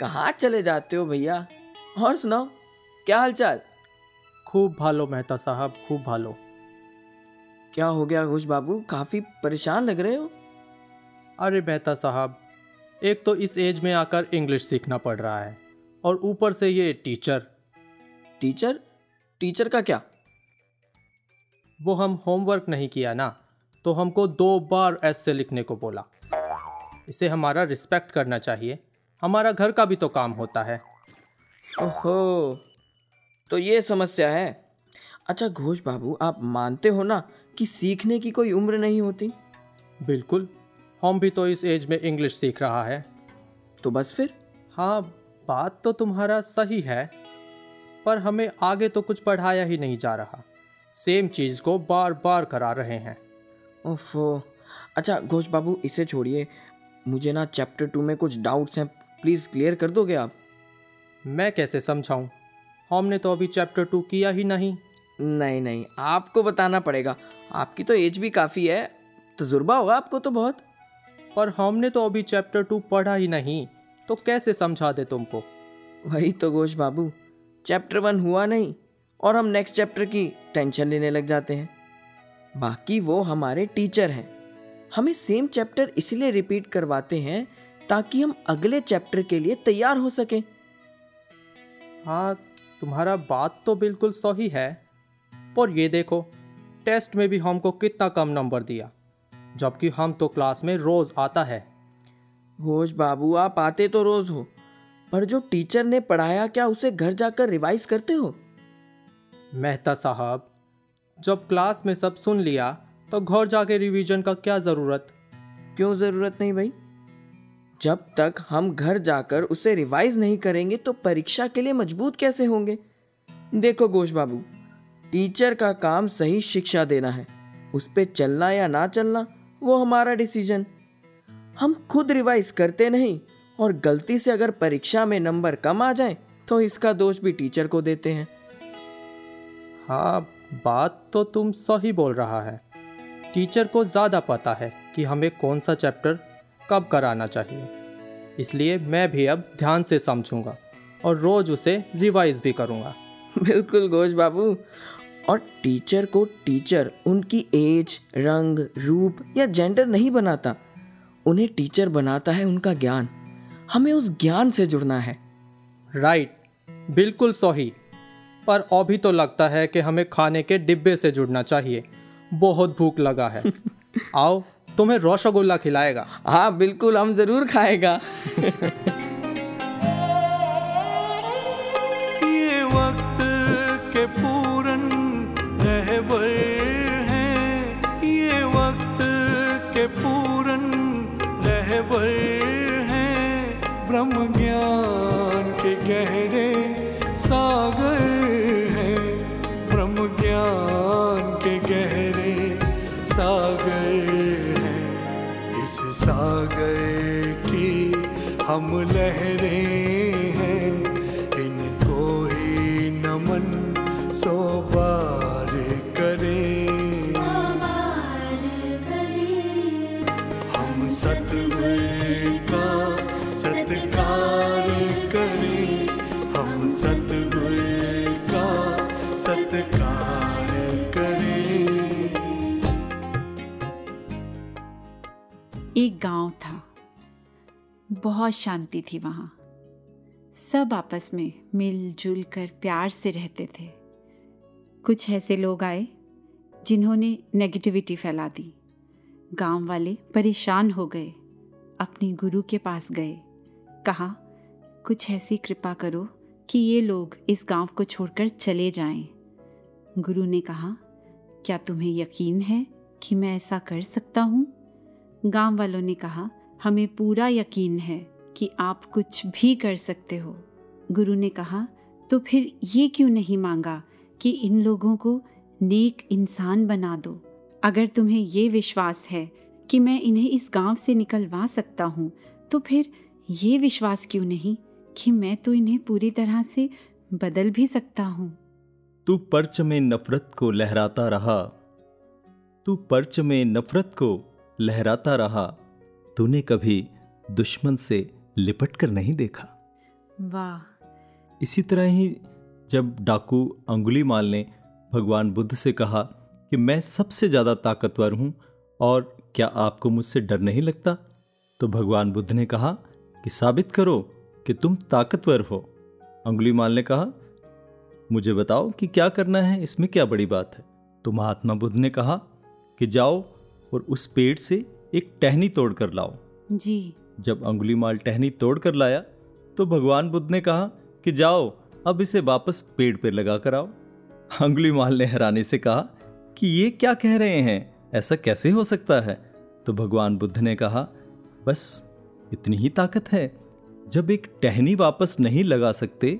कहाँ चले जाते हो भैया? और सुनाओ, क्या हालचाल? खूब भालो मेहता साहब, खूब भालो। क्या हो गया घोष बाबू, काफी परेशान लग रहे हो? अरे मेहता साहब, एक तो इस एज में आकर इंग्लिश सीखना पड़ रहा है, और ऊपर से ये टीचर टीचर टीचर का क्या? वो हम होमवर्क नहीं किया ना, तो हमको दो बार ऐसे लिखने को बोला। इसे हमारा रिस्पेक्ट करना चाहिए, हमारा घर का भी तो काम होता है। ओहो, तो ये समस्या है। अच्छा घोष बाबू, आप मानते हो ना कि सीखने की कोई उम्र नहीं होती? बिल्कुल, हम भी तो इस एज में इंग्लिश सीख रहा है। तो बस फिर। हाँ, बात तो तुम्हारा सही है, पर हमें आगे तो कुछ पढ़ाया ही नहीं जा रहा, सेम चीज़ को बार बार करा रहे हैं। ओफो। अच्छा घोष बाबू, इसे छोड़िए, मुझे ना चैप्टर टू में कुछ डाउट्स हैं, प्लीज़ क्लियर कर दोगे आप? मैं कैसे समझाऊं, हमने तो अभी चैप्टर टू किया ही नहीं। नहीं नहीं, आपको बताना पड़ेगा, आपकी तो एज भी काफ़ी है, तजुर्बा होगा आपको तो बहुत। पर हमने तो अभी चैप्टर टू पढ़ा ही नहीं, तो कैसे समझा दे तुमको? वही तो घोष बाबू, चैप्टर वन हुआ नहीं और हम नेक्स्ट चैप्टर की टेंशन लेने लग जाते हैं। बाकी वो हमारे टीचर हैं, हमें सेम चैप्टर इसलिए रिपीट करवाते हैं ताकि हम अगले चैप्टर के लिए तैयार हो सकें। हाँ, तुम्हारा बात तो बिल्कुल सही है, पर ये देखो, टेस्ट में भी हमको कितना कम नंबर दिया, जबकि हम तो क्लास में रोज़ आता है। घोष बाबू, आप आते तो रोज़ हो, पर जो टीचर ने पढ़ाया क्या उसे घर जाकर रिवाइज करते हो? मेहता साहब, जब क्लास में सब सुन लिया तो घर जाके रिवीजन का क्या ज़रूरत? क्यों ज़रूरत नहीं भाई? जब तक हम घर जाकर उसे रिवाइज नहीं करेंगे तो परीक्षा के लिए मजबूत कैसे होंगे? देखो घोष बाबू, टीचर का काम सही शिक्षा देना है, उस पे चलना या ना चलना वो हमारा डिसीजन। हम खुद रिवाइज करते नहीं, और गलती से अगर परीक्षा में नंबर कम आ जाए तो इसका दोष भी टीचर को देते हैं। हाँ, बात तो तुम सही बोल रहा है, टीचर को ज़्यादा पता है कि हमें कौन सा चैप्टर कब कराना चाहिए। इसलिए मैं भी अब ध्यान से समझूंगा और रोज उसे रिवाइज भी करूंगा। बिल्कुल घोष बाबू, और टीचर को टीचर उनकी एज, रंग, रूप या जेंडर नहीं बनाता। उन्हें टीचर बनाता है उनका ज्ञान। हमें उस ज्ञान से जुड़ना है। राइट, बिल्कुल सही। पर अभी तो लगता है कि हमें खाने के डिब्बे से जुड़ना चाहिए। बहुत भूख लगा है। आओ, तुम्हें रसगुल्ला खिलाएगा। हाँ बिल्कुल, हम जरूर खाएगा। ये वक्त के पूरन रहबर हैं, ये वक्त के पूरन रहबर हैं, ब्रह्म ज्ञान के गहरे सागर हैं, ब्रह्म ज्ञान के गहरे सागर हैं। इस सागर की हम लहरें हैं, इनको ही नमन सो बार करें, हम सतगुर का सत्कार करें, हम सतगुर का सत्कार करें। एक गांव था, बहुत शांति थी वहाँ। सब आपस में मिलजुल कर प्यार से रहते थे। कुछ ऐसे लोग आए जिन्होंने नेगेटिविटी फैला दी। गांव वाले परेशान हो गए, अपने गुरु के पास गए, कहा कुछ ऐसी कृपा करो कि ये लोग इस गांव को छोड़कर चले जाएं। गुरु ने कहा, क्या तुम्हें यकीन है कि मैं ऐसा कर सकता हूँ? गांव वालों ने कहा, हमें पूरा यकीन है कि आप कुछ भी कर सकते हो। गुरु ने कहा, तो फिर ये क्यों नहीं मांगा कि इन लोगों को नेक इंसान बना दो? अगर तुम्हें ये विश्वास है कि मैं इन्हें इस गांव से निकलवा सकता हूँ, तो फिर ये विश्वास क्यों नहीं कि मैं तो इन्हें पूरी तरह से बदल भी सकता हूँ? तू पर्च में नफरत को लहराता रहा, तू पर्च में नफरत को लहराता रहा, तूने कभी दुश्मन से लिपट कर नहीं देखा। वाह। इसी तरह ही जब डाकू अंगुलीमाल ने भगवान बुद्ध से कहा कि मैं सबसे ज़्यादा ताकतवर हूँ और क्या आपको मुझसे डर नहीं लगता, तो भगवान बुद्ध ने कहा कि साबित करो कि तुम ताकतवर हो। अंगुलीमाल ने कहा, मुझे बताओ कि क्या करना है, इसमें क्या बड़ी बात है? तो महात्मा बुद्ध ने कहा कि जाओ और उस पेड़ से एक टहनी तोड़ कर लाओ। जी। जब अंगुलीमाल टहनी तोड़ कर लाया तो भगवान बुद्ध ने कहा कि जाओ अब इसे वापस पेड़ पर लगा कर आओ। अंगुलीमाल ने हैरानी से कहा कि ये क्या कह रहे हैं, ऐसा कैसे हो सकता है? तो भगवान बुद्ध ने कहा, बस इतनी ही ताकत है। जब एक टहनी वापस नहीं लगा सकते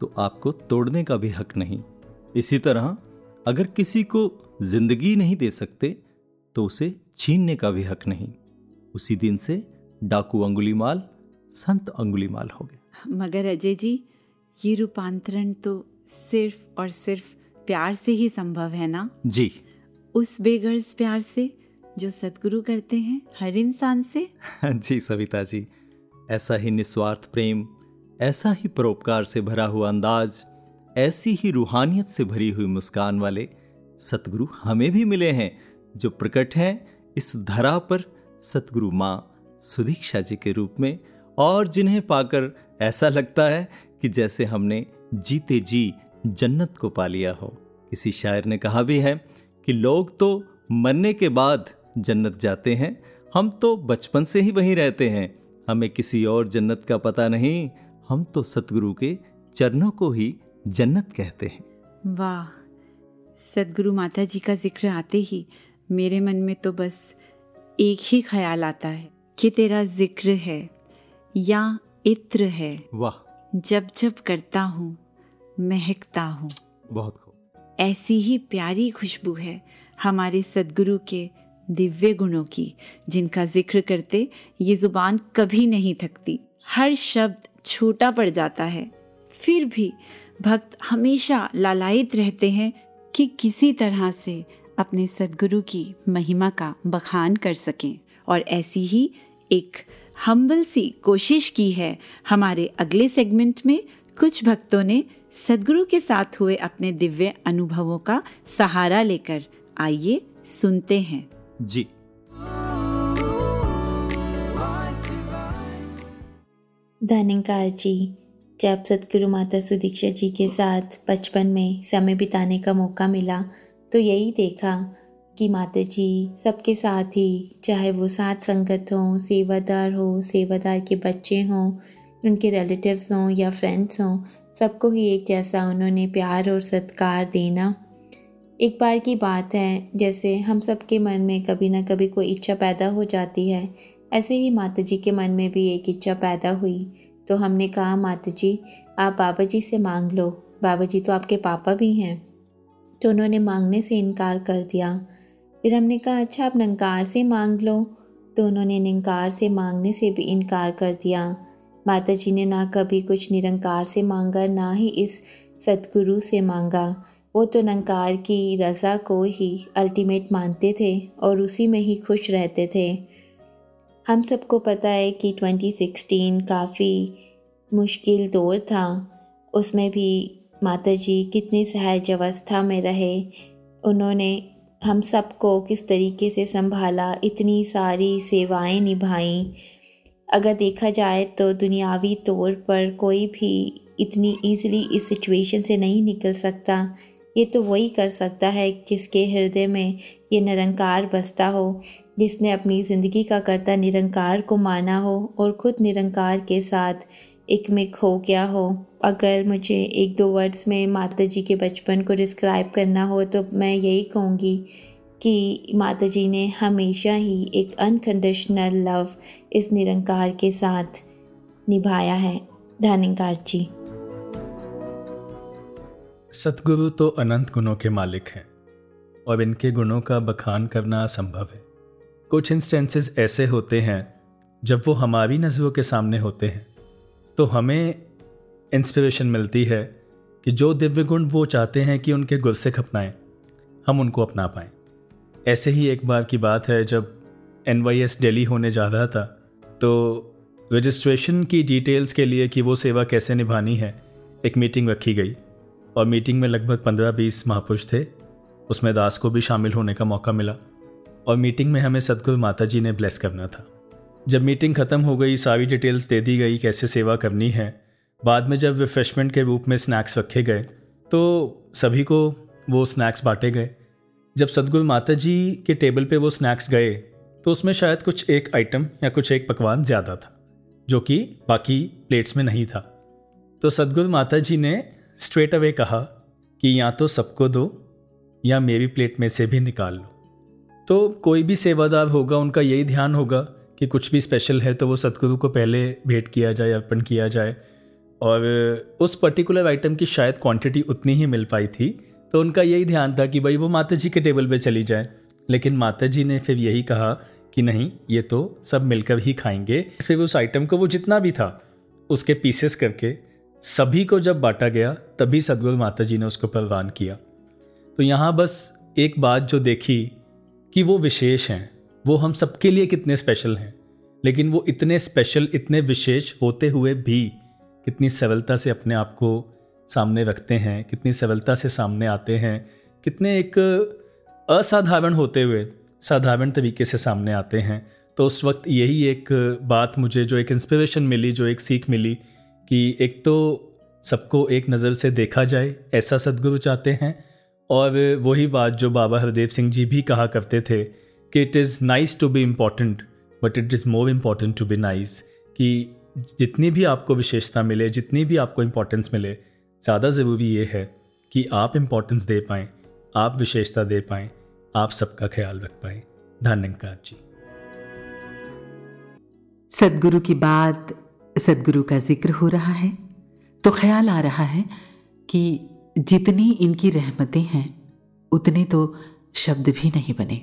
तो आपको तोड़ने का भी हक नहीं। इसी तरह अगर किसी को जिंदगी नहीं दे सकते तो उसे छीनने का भी हक नहीं। उसी दिन से डाकू अंगुलीमाल संत अंगुलीमाल हो गए। मगर अजय जी, ये रूपांतरण तो सिर्फ और सिर्फ प्यार से ही संभव है ना? जी। उस बेगर्ज प्यार से जो सतगुरु करते हैं हर इंसान से। जी सविता जी, ऐसा ही निस्वार्थ प्रेम, ऐसा ही परोपकार से भरा हुआ अंदाज, ऐसी ही रूहानियत से भरी हुई मुस्कान वाले सतगुरु हमें भी मिले हैं, जो प्रकट हैं इस धरा पर सतगुरु माँ सुदीक्षा जी के रूप में, और जिन्हें पाकर ऐसा लगता है कि जैसे हमने जीते जी जन्नत को पा लिया हो। किसी शायर ने कहा भी है कि लोग तो मरने के बाद जन्नत जाते हैं, हम तो बचपन से ही वहीं रहते हैं, हमें किसी और जन्नत का पता नहीं, हम तो सतगुरु के चरणों को ही जन्नत कहते हैं। वाह। सतगुरु माता जी का जिक्र आते ही मेरे मन में तो बस एक ही ख्याल आता है कि तेरा जिक्र है या इत्र है। वाह। जब जब करता हूँ महकता हूँ। बहुत खूब। ऐसी ही प्यारी खुशबू है हमारे सद्गुरु के दिव्य गुणों की, जिनका जिक्र करते ये जुबान कभी नहीं थकती। हर शब्द छोटा पड़ जाता है, फिर भी भक्त हमेशा लालायित रहते हैं कि किसी तरह से अपने सद्गुरु की महिमा का बखान कर सकें। और ऐसी ही एक हम्बल सी कोशिश की है। हमारे अगले सेगमेंट में कुछ भक्तों ने सदगुरु के साथ हुए अपने दिव्य अनुभवों का सहारा लेकर, आइए सुनते हैं। जी धनकार जी, जब सदगुरु माता सुदीक्षा जी के साथ बचपन में समय बिताने का मौका मिला तो यही देखा कि माता जी सबके साथ ही, चाहे वो साथ संगत हों, सेवादार हो, सेवादार के बच्चे हों, उनके रिलेटिव्स हों या फ्रेंड्स हों, सबको ही एक जैसा उन्होंने प्यार और सत्कार देना। एक बार की बात है, जैसे हम सब के मन में कभी ना कभी कोई इच्छा पैदा हो जाती है, ऐसे ही माता जी के मन में भी एक इच्छा पैदा हुई। तो हमने कहा, माता जी आप बाबा जी से मांग लो, बाबा जी तो आपके पापा भी हैं। तो उन्होंने मांगने से इनकार कर दिया। फिर हमने कहा, अच्छा आप निंकार से मांग लो, तो उन्होंने निंकार से मांगने से भी इनकार कर दिया। माता जी ने ना कभी कुछ निरंकार से मांगा, ना ही इस सतगुरु से मांगा। वो तो निरंकार की रज़ा को ही अल्टीमेट मानते थे और उसी में ही खुश रहते थे। हम सबको पता है कि दो हज़ार सोलह काफ़ी मुश्किल दौर था, उसमें भी माता जी कितनी सहज अवस्था में रहे। उन्होंने हम सबको किस तरीके से संभाला, इतनी सारी सेवाएं निभाईं। अगर देखा जाए तो दुनियावी तौर पर कोई भी इतनी ईज़िली इस सिचुएशन से नहीं निकल सकता। ये तो वही कर सकता है जिसके हृदय में ये निरंकार बसता हो, जिसने अपनी ज़िंदगी का कर्ता निरंकार को माना हो और ख़ुद निरंकार के साथ एक में खो गया हो। अगर मुझे एक दो वर्ड्स में माता जी के बचपन को डिस्क्राइब करना हो तो मैं यही कहूँगी कि माता जी ने हमेशा ही एक अनकंडीशनल लव इस निरंकार के साथ निभाया है। धन्यकार जी। सतगुरु तो अनंत गुणों के मालिक हैं और इनके गुणों का बखान करना असंभव है। कुछ इंस्टेंसेस ऐसे होते हैं जब वो हमारी नज़रों के सामने होते हैं तो हमें इंस्पिरेशन मिलती है कि जो दिव्य गुण वो चाहते हैं कि उनके गुर से खपनाएं, हम उनको अपना पाएं। ऐसे ही एक बार की बात है, जब एन वाई एस दिल्ली होने जा रहा था तो रजिस्ट्रेशन की डिटेल्स के लिए कि वो सेवा कैसे निभानी है, एक मीटिंग रखी गई और मीटिंग में लगभग पंद्रह बीस महापुरुष थे। उसमें दास को भी शामिल होने का मौका मिला और मीटिंग में हमें सतगुरु माता जी ने ब्लेस करना था। जब मीटिंग ख़त्म हो गई, सारी डिटेल्स दे दी गई कैसे सेवा करनी है। बाद में जब रिफ़्रेशमेंट के रूप में स्नैक्स रखे गए तो सभी को वो स्नैक्स बांटे गए। जब सतगुरु माता जी के टेबल पे वो स्नैक्स गए तो उसमें शायद कुछ एक आइटम या कुछ एक पकवान ज़्यादा था जो कि बाकी प्लेट्स में नहीं था। तो सतगुरु माता जी ने स्ट्रेट अवे कहा कि या तो सबको दो या मेरी प्लेट में से भी निकाल लो। तो कोई भी सेवादार होगा, उनका यही ध्यान होगा कि कुछ भी स्पेशल है तो वो सतगुरु को पहले भेंट किया जाए, अर्पण किया जाए। और उस पर्टिकुलर आइटम की शायद क्वांटिटी उतनी ही मिल पाई थी, तो उनका यही ध्यान था कि भाई वो माता जी के टेबल पे चली जाए। लेकिन माता जी ने फिर यही कहा कि नहीं, ये तो सब मिलकर ही खाएंगे। फिर उस आइटम को वो जितना भी था उसके पीसेस करके सभी को जब बांटा गया तभी सदगुरु माता जी ने उसको प्रवान किया। तो यहाँ बस एक बात जो देखी कि वो विशेष हैं, वो हम सबके लिए कितने स्पेशल हैं, लेकिन वो इतने स्पेशल, इतने विशेष होते हुए भी कितनी सरलता से अपने आप को सामने रखते हैं, कितनी सरलता से सामने आते हैं, कितने एक असाधारण होते हुए साधारण तरीके से सामने आते हैं। तो उस वक्त यही एक बात मुझे, जो एक इंस्पिरेशन मिली, जो एक सीख मिली कि एक तो सबको एक नज़र से देखा जाए, ऐसा सदगुरु चाहते हैं। और वही बात जो बाबा हरदेव सिंह जी भी कहा करते थे कि it is nice to be important but it is more important to be nice, कि जितनी भी आपको विशेषता मिले, जितनी भी आपको इम्पोर्टेंस मिले, ज़्यादा ज़रूरी ये है कि आप इम्पोर्टेंस दे पाएँ, आप विशेषता दे पाएँ, आप सबका ख्याल रख पाएँ। धन्यवाद जी। सदगुरु की बात, सदगुरु का जिक्र हो रहा है तो ख्याल आ रहा है कि जितनी इनकी रहमतें हैं उतने तो शब्द भी नहीं बने।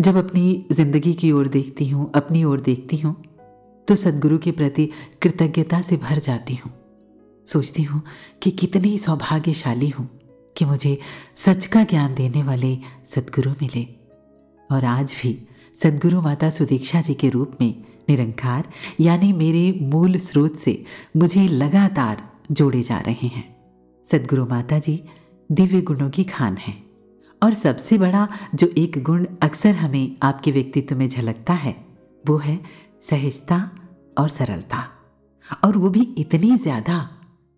जब अपनी ज़िंदगी की ओर देखती हूँ, अपनी ओर देखती हूँ तो सदगुरु के प्रति कृतज्ञता से भर जाती हूँ। सोचती हूँ कि कितनी सौभाग्यशाली हूँ कि मुझे सच का ज्ञान देने वाले सदगुरु मिले। और आज भी सद्गुरु माता सुदीक्षा जी के रूप में निरंकार यानी मेरे मूल स्रोत से मुझे लगातार जोड़े जा रहे हैं। सद्गुरु माता जी दिव्य गुणों की खान हैं और सबसे बड़ा जो एक गुण अक्सर हमें आपके व्यक्तित्व में झलकता है वो है सहजता और सरलता, और वो भी इतनी ज़्यादा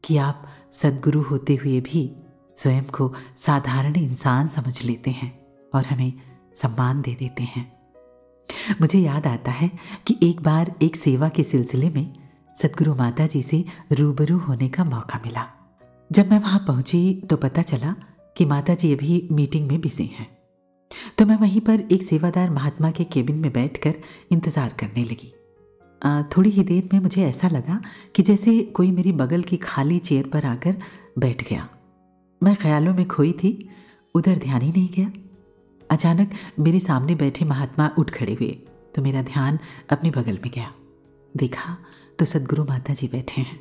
कि आप सद्गुरु होते हुए भी स्वयं को साधारण इंसान समझ लेते हैं और हमें सम्मान दे देते हैं। मुझे याद आता है कि एक बार एक सेवा के सिलसिले में सद्गुरु माता जी से रूबरू होने का मौका मिला। जब मैं वहाँ पहुँची तो पता चला कि माता जी अभी मीटिंग में बिजी हैं, तो मैं वहीं पर एक सेवादार महात्मा के केबिन में बैठकर इंतज़ार करने लगी। आ, थोड़ी ही देर में मुझे ऐसा लगा कि जैसे कोई मेरी बगल की खाली चेयर पर आकर बैठ गया। मैं ख्यालों में खोई थी, उधर ध्यान ही नहीं गया। अचानक मेरे सामने बैठे महात्मा उठ खड़े हुए तो मेरा ध्यान अपनी बगल में गया। देखा तो सद्गुरु माता जी बैठे हैं।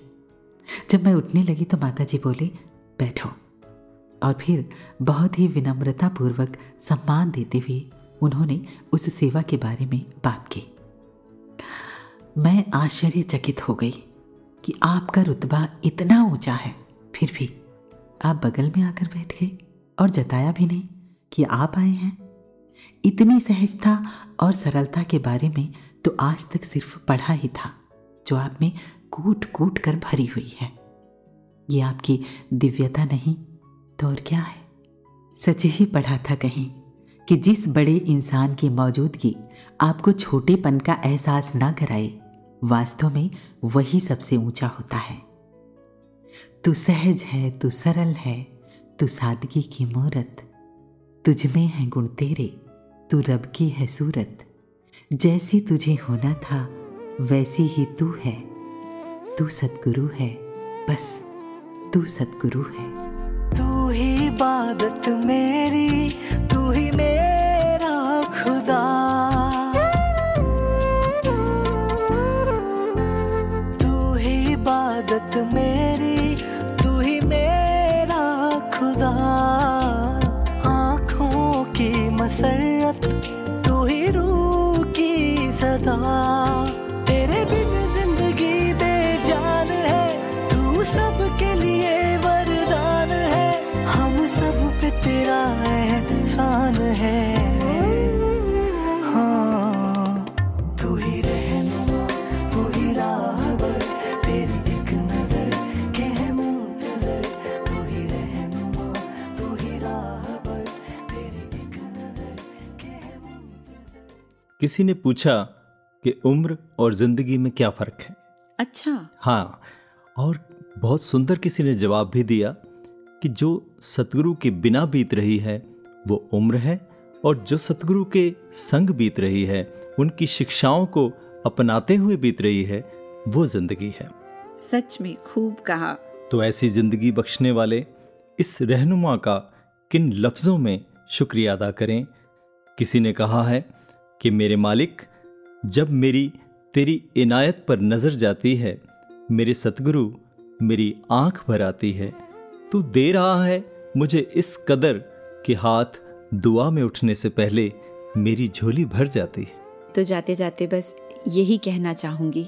जब मैं उठने लगी तो माता जी बोले, बैठो, और फिर बहुत ही विनम्रतापूर्वक सम्मान देते हुए उन्होंने उस सेवा के बारे में बात की। मैं आश्चर्यचकित हो गई कि आपका रुतबा इतना ऊंचा है, फिर भी आप बगल में आकर बैठ गए और जताया भी नहीं कि आप आए हैं। इतनी सहजता और सरलता के बारे में तो आज तक सिर्फ पढ़ा ही था, जो आप में कूट कूट कर भरी हुई है। ये आपकी दिव्यता नहीं तो और क्या है। सच ही पढ़ा था कहीं कि जिस बड़े इंसान की मौजूदगी आपको छोटेपन का एहसास ना कराए, वास्तव में वही सबसे ऊंचा होता है। तू सहज है, तू सरल है, तू सादगी की मूरत, तुझ में है गुण तेरे, तू रब की है सूरत, जैसी तुझे होना था वैसी ही तू है, तू सद्गुरु है, बस तू सद्गुरु है। तू ही इबादत मेरी, तू ही मेरा खुदा, तू ही इबादत मेरी, तू ही मेरा खुदा, आँखों की मसरत, तू ही रूह की सदा, तेरे बिन सबके लिए वरदान है, हम सब पे तेरा एहसान है। हाँ, तू ही रहनुमा, तू ही राहबर, तेरी एक नजर के हम इंतज़ार, तू ही रहनुमा, तू ही राहबर, तेरी एक नजर के हम इंतज़ार। किसी ने पूछा कि उम्र और जिंदगी में क्या फर्क है। अच्छा, हाँ, और बहुत सुंदर किसी ने जवाब भी दिया कि जो सतगुरु के बिना बीत रही है वो उम्र है, और जो सतगुरु के संग बीत रही है, उनकी शिक्षाओं को अपनाते हुए बीत रही है, वो जिंदगी है। सच में खूब कहा। तो ऐसी जिंदगी बख्शने वाले इस रहनुमा का किन लफ्ज़ों में शुक्रिया अदा करें। किसी ने कहा है कि मेरे मालिक, जब मेरी तेरी इनायत पर नज़र जाती है, मेरे सतगुरु मेरी आँख भर आती है। तू दे रहा है मुझे इस कदर कि हाथ दुआ में उठने से पहले मेरी झोली भर जाती है। तो जाते जाते बस यही कहना चाहूँगी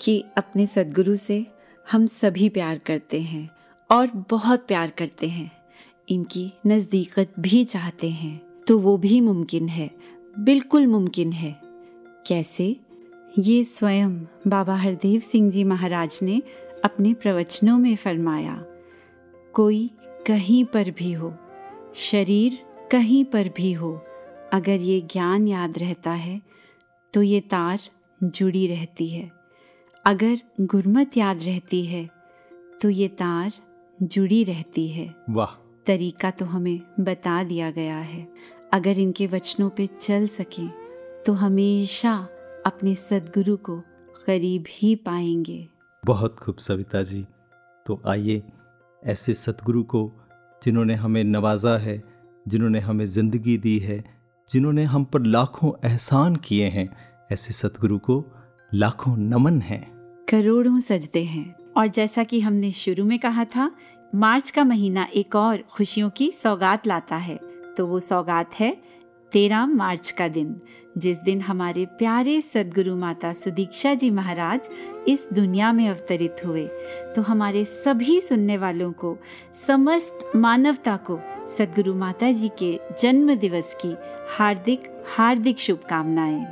कि अपने सद्गुरु से हम सभी प्यार करते हैं और बहुत प्यार करते हैं, इनकी नज़दीकत भी चाहते हैं, तो वो भी मुमकिन है, बिल्कुल मुमकिन है। कैसे, ये स्वयं बाबा हरदेव सिंह जी महाराज ने अपने प्रवचनों में फरमाया, कोई कहीं पर भी हो, शरीर कहीं पर भी हो, अगर ये ज्ञान याद रहता है तो ये तार जुड़ी रहती है, अगर गुरमत याद रहती है तो ये तार जुड़ी रहती है। वाह, तरीका तो हमें बता दिया गया है। अगर इनके वचनों पे चल सकें तो हमेशा अपने सद्गुरु को करीब ही पाएंगे। बहुत खूब सविता जी। तो आइए ऐसे सतगुरु को, जिन्होंने हमें नवाजा है, जिन्होंने हमें ज़िंदगी दी है, जिन्होंने हम पर लाखों एहसान किए हैं, ऐसे सतगुरु को लाखों नमन हैं, करोड़ों सजदे हैं। और जैसा कि हमने शुरू में कहा था, मार्च का महीना एक और खुशियों की सौगात लाता है, तो वो सौगात है तेरह मार्च का दिन, जिस दिन हमारे प्यारे सदगुरु माता सुदीक्षा जी महाराज इस दुनिया में अवतरित हुए, तो हमारे सभी सुनने वालों को, समस्त मानवता को सदगुरु माता जी के जन्म दिवस की हार्दिक हार्दिक शुभकामनाएं।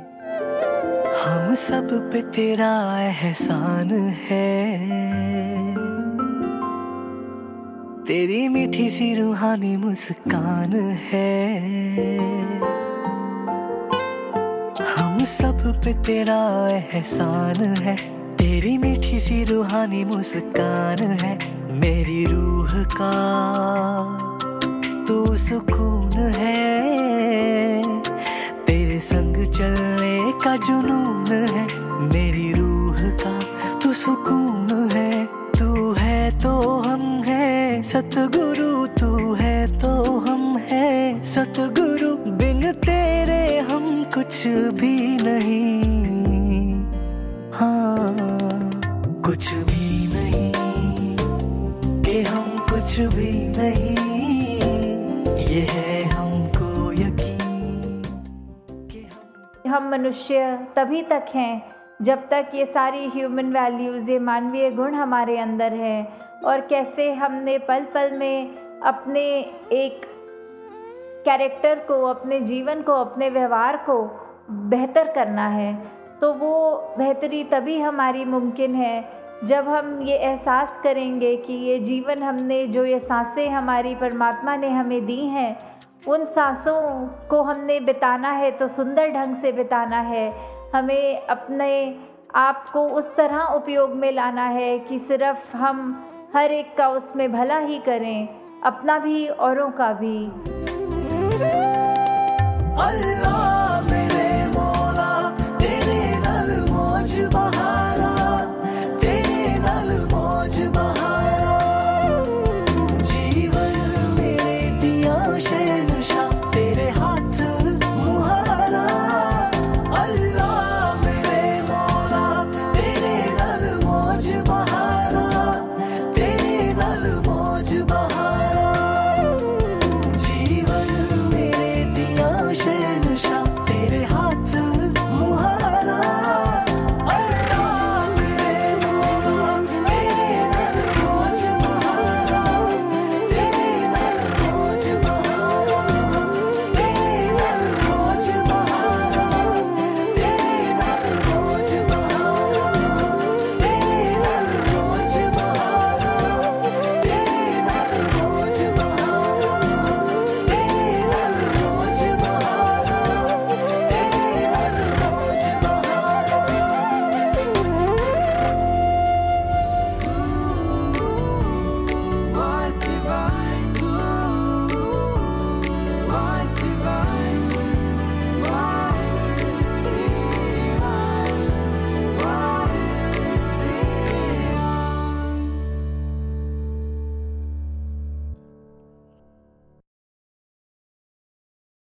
हम सब पे तेरा एहसान है, तेरी मीठी सी रूहानी मुस्कान है। सब पे तेरा एहसान है, तेरी मीठी सी रूहानी मुस्कान है। मेरी रूह का तू सुकून है, तेरे संग चलने का जुनून है। मेरी रूह का तू सुकून है, तू है तो हम है सतगुरु, तू है तो हम है सतगुरु। बिन तेरे हम कुछ भी नहीं, हाँ कुछ भी नहीं, के हम कुछ भी नहीं, ये है हमको यकीन। हम मनुष्य तभी तक हैं जब तक ये सारी ह्यूमन वैल्यूज़, ये मानवीय गुण हमारे अंदर हैं। और कैसे हमने पल पल में अपने एक कैरेक्टर को, अपने जीवन को, अपने व्यवहार को बेहतर करना है, तो वो बेहतरी तभी हमारी मुमकिन है जब हम ये एहसास करेंगे कि ये जीवन हमने, जो ये सांसें हमारी परमात्मा ने हमें दी हैं, उन सांसों को हमने बिताना है तो सुंदर ढंग से बिताना है। हमें अपने आप को उस तरह उपयोग में लाना है कि सिर्फ हम हर एक का उसमें भला ही करें, अपना भी औरों का भी। Allah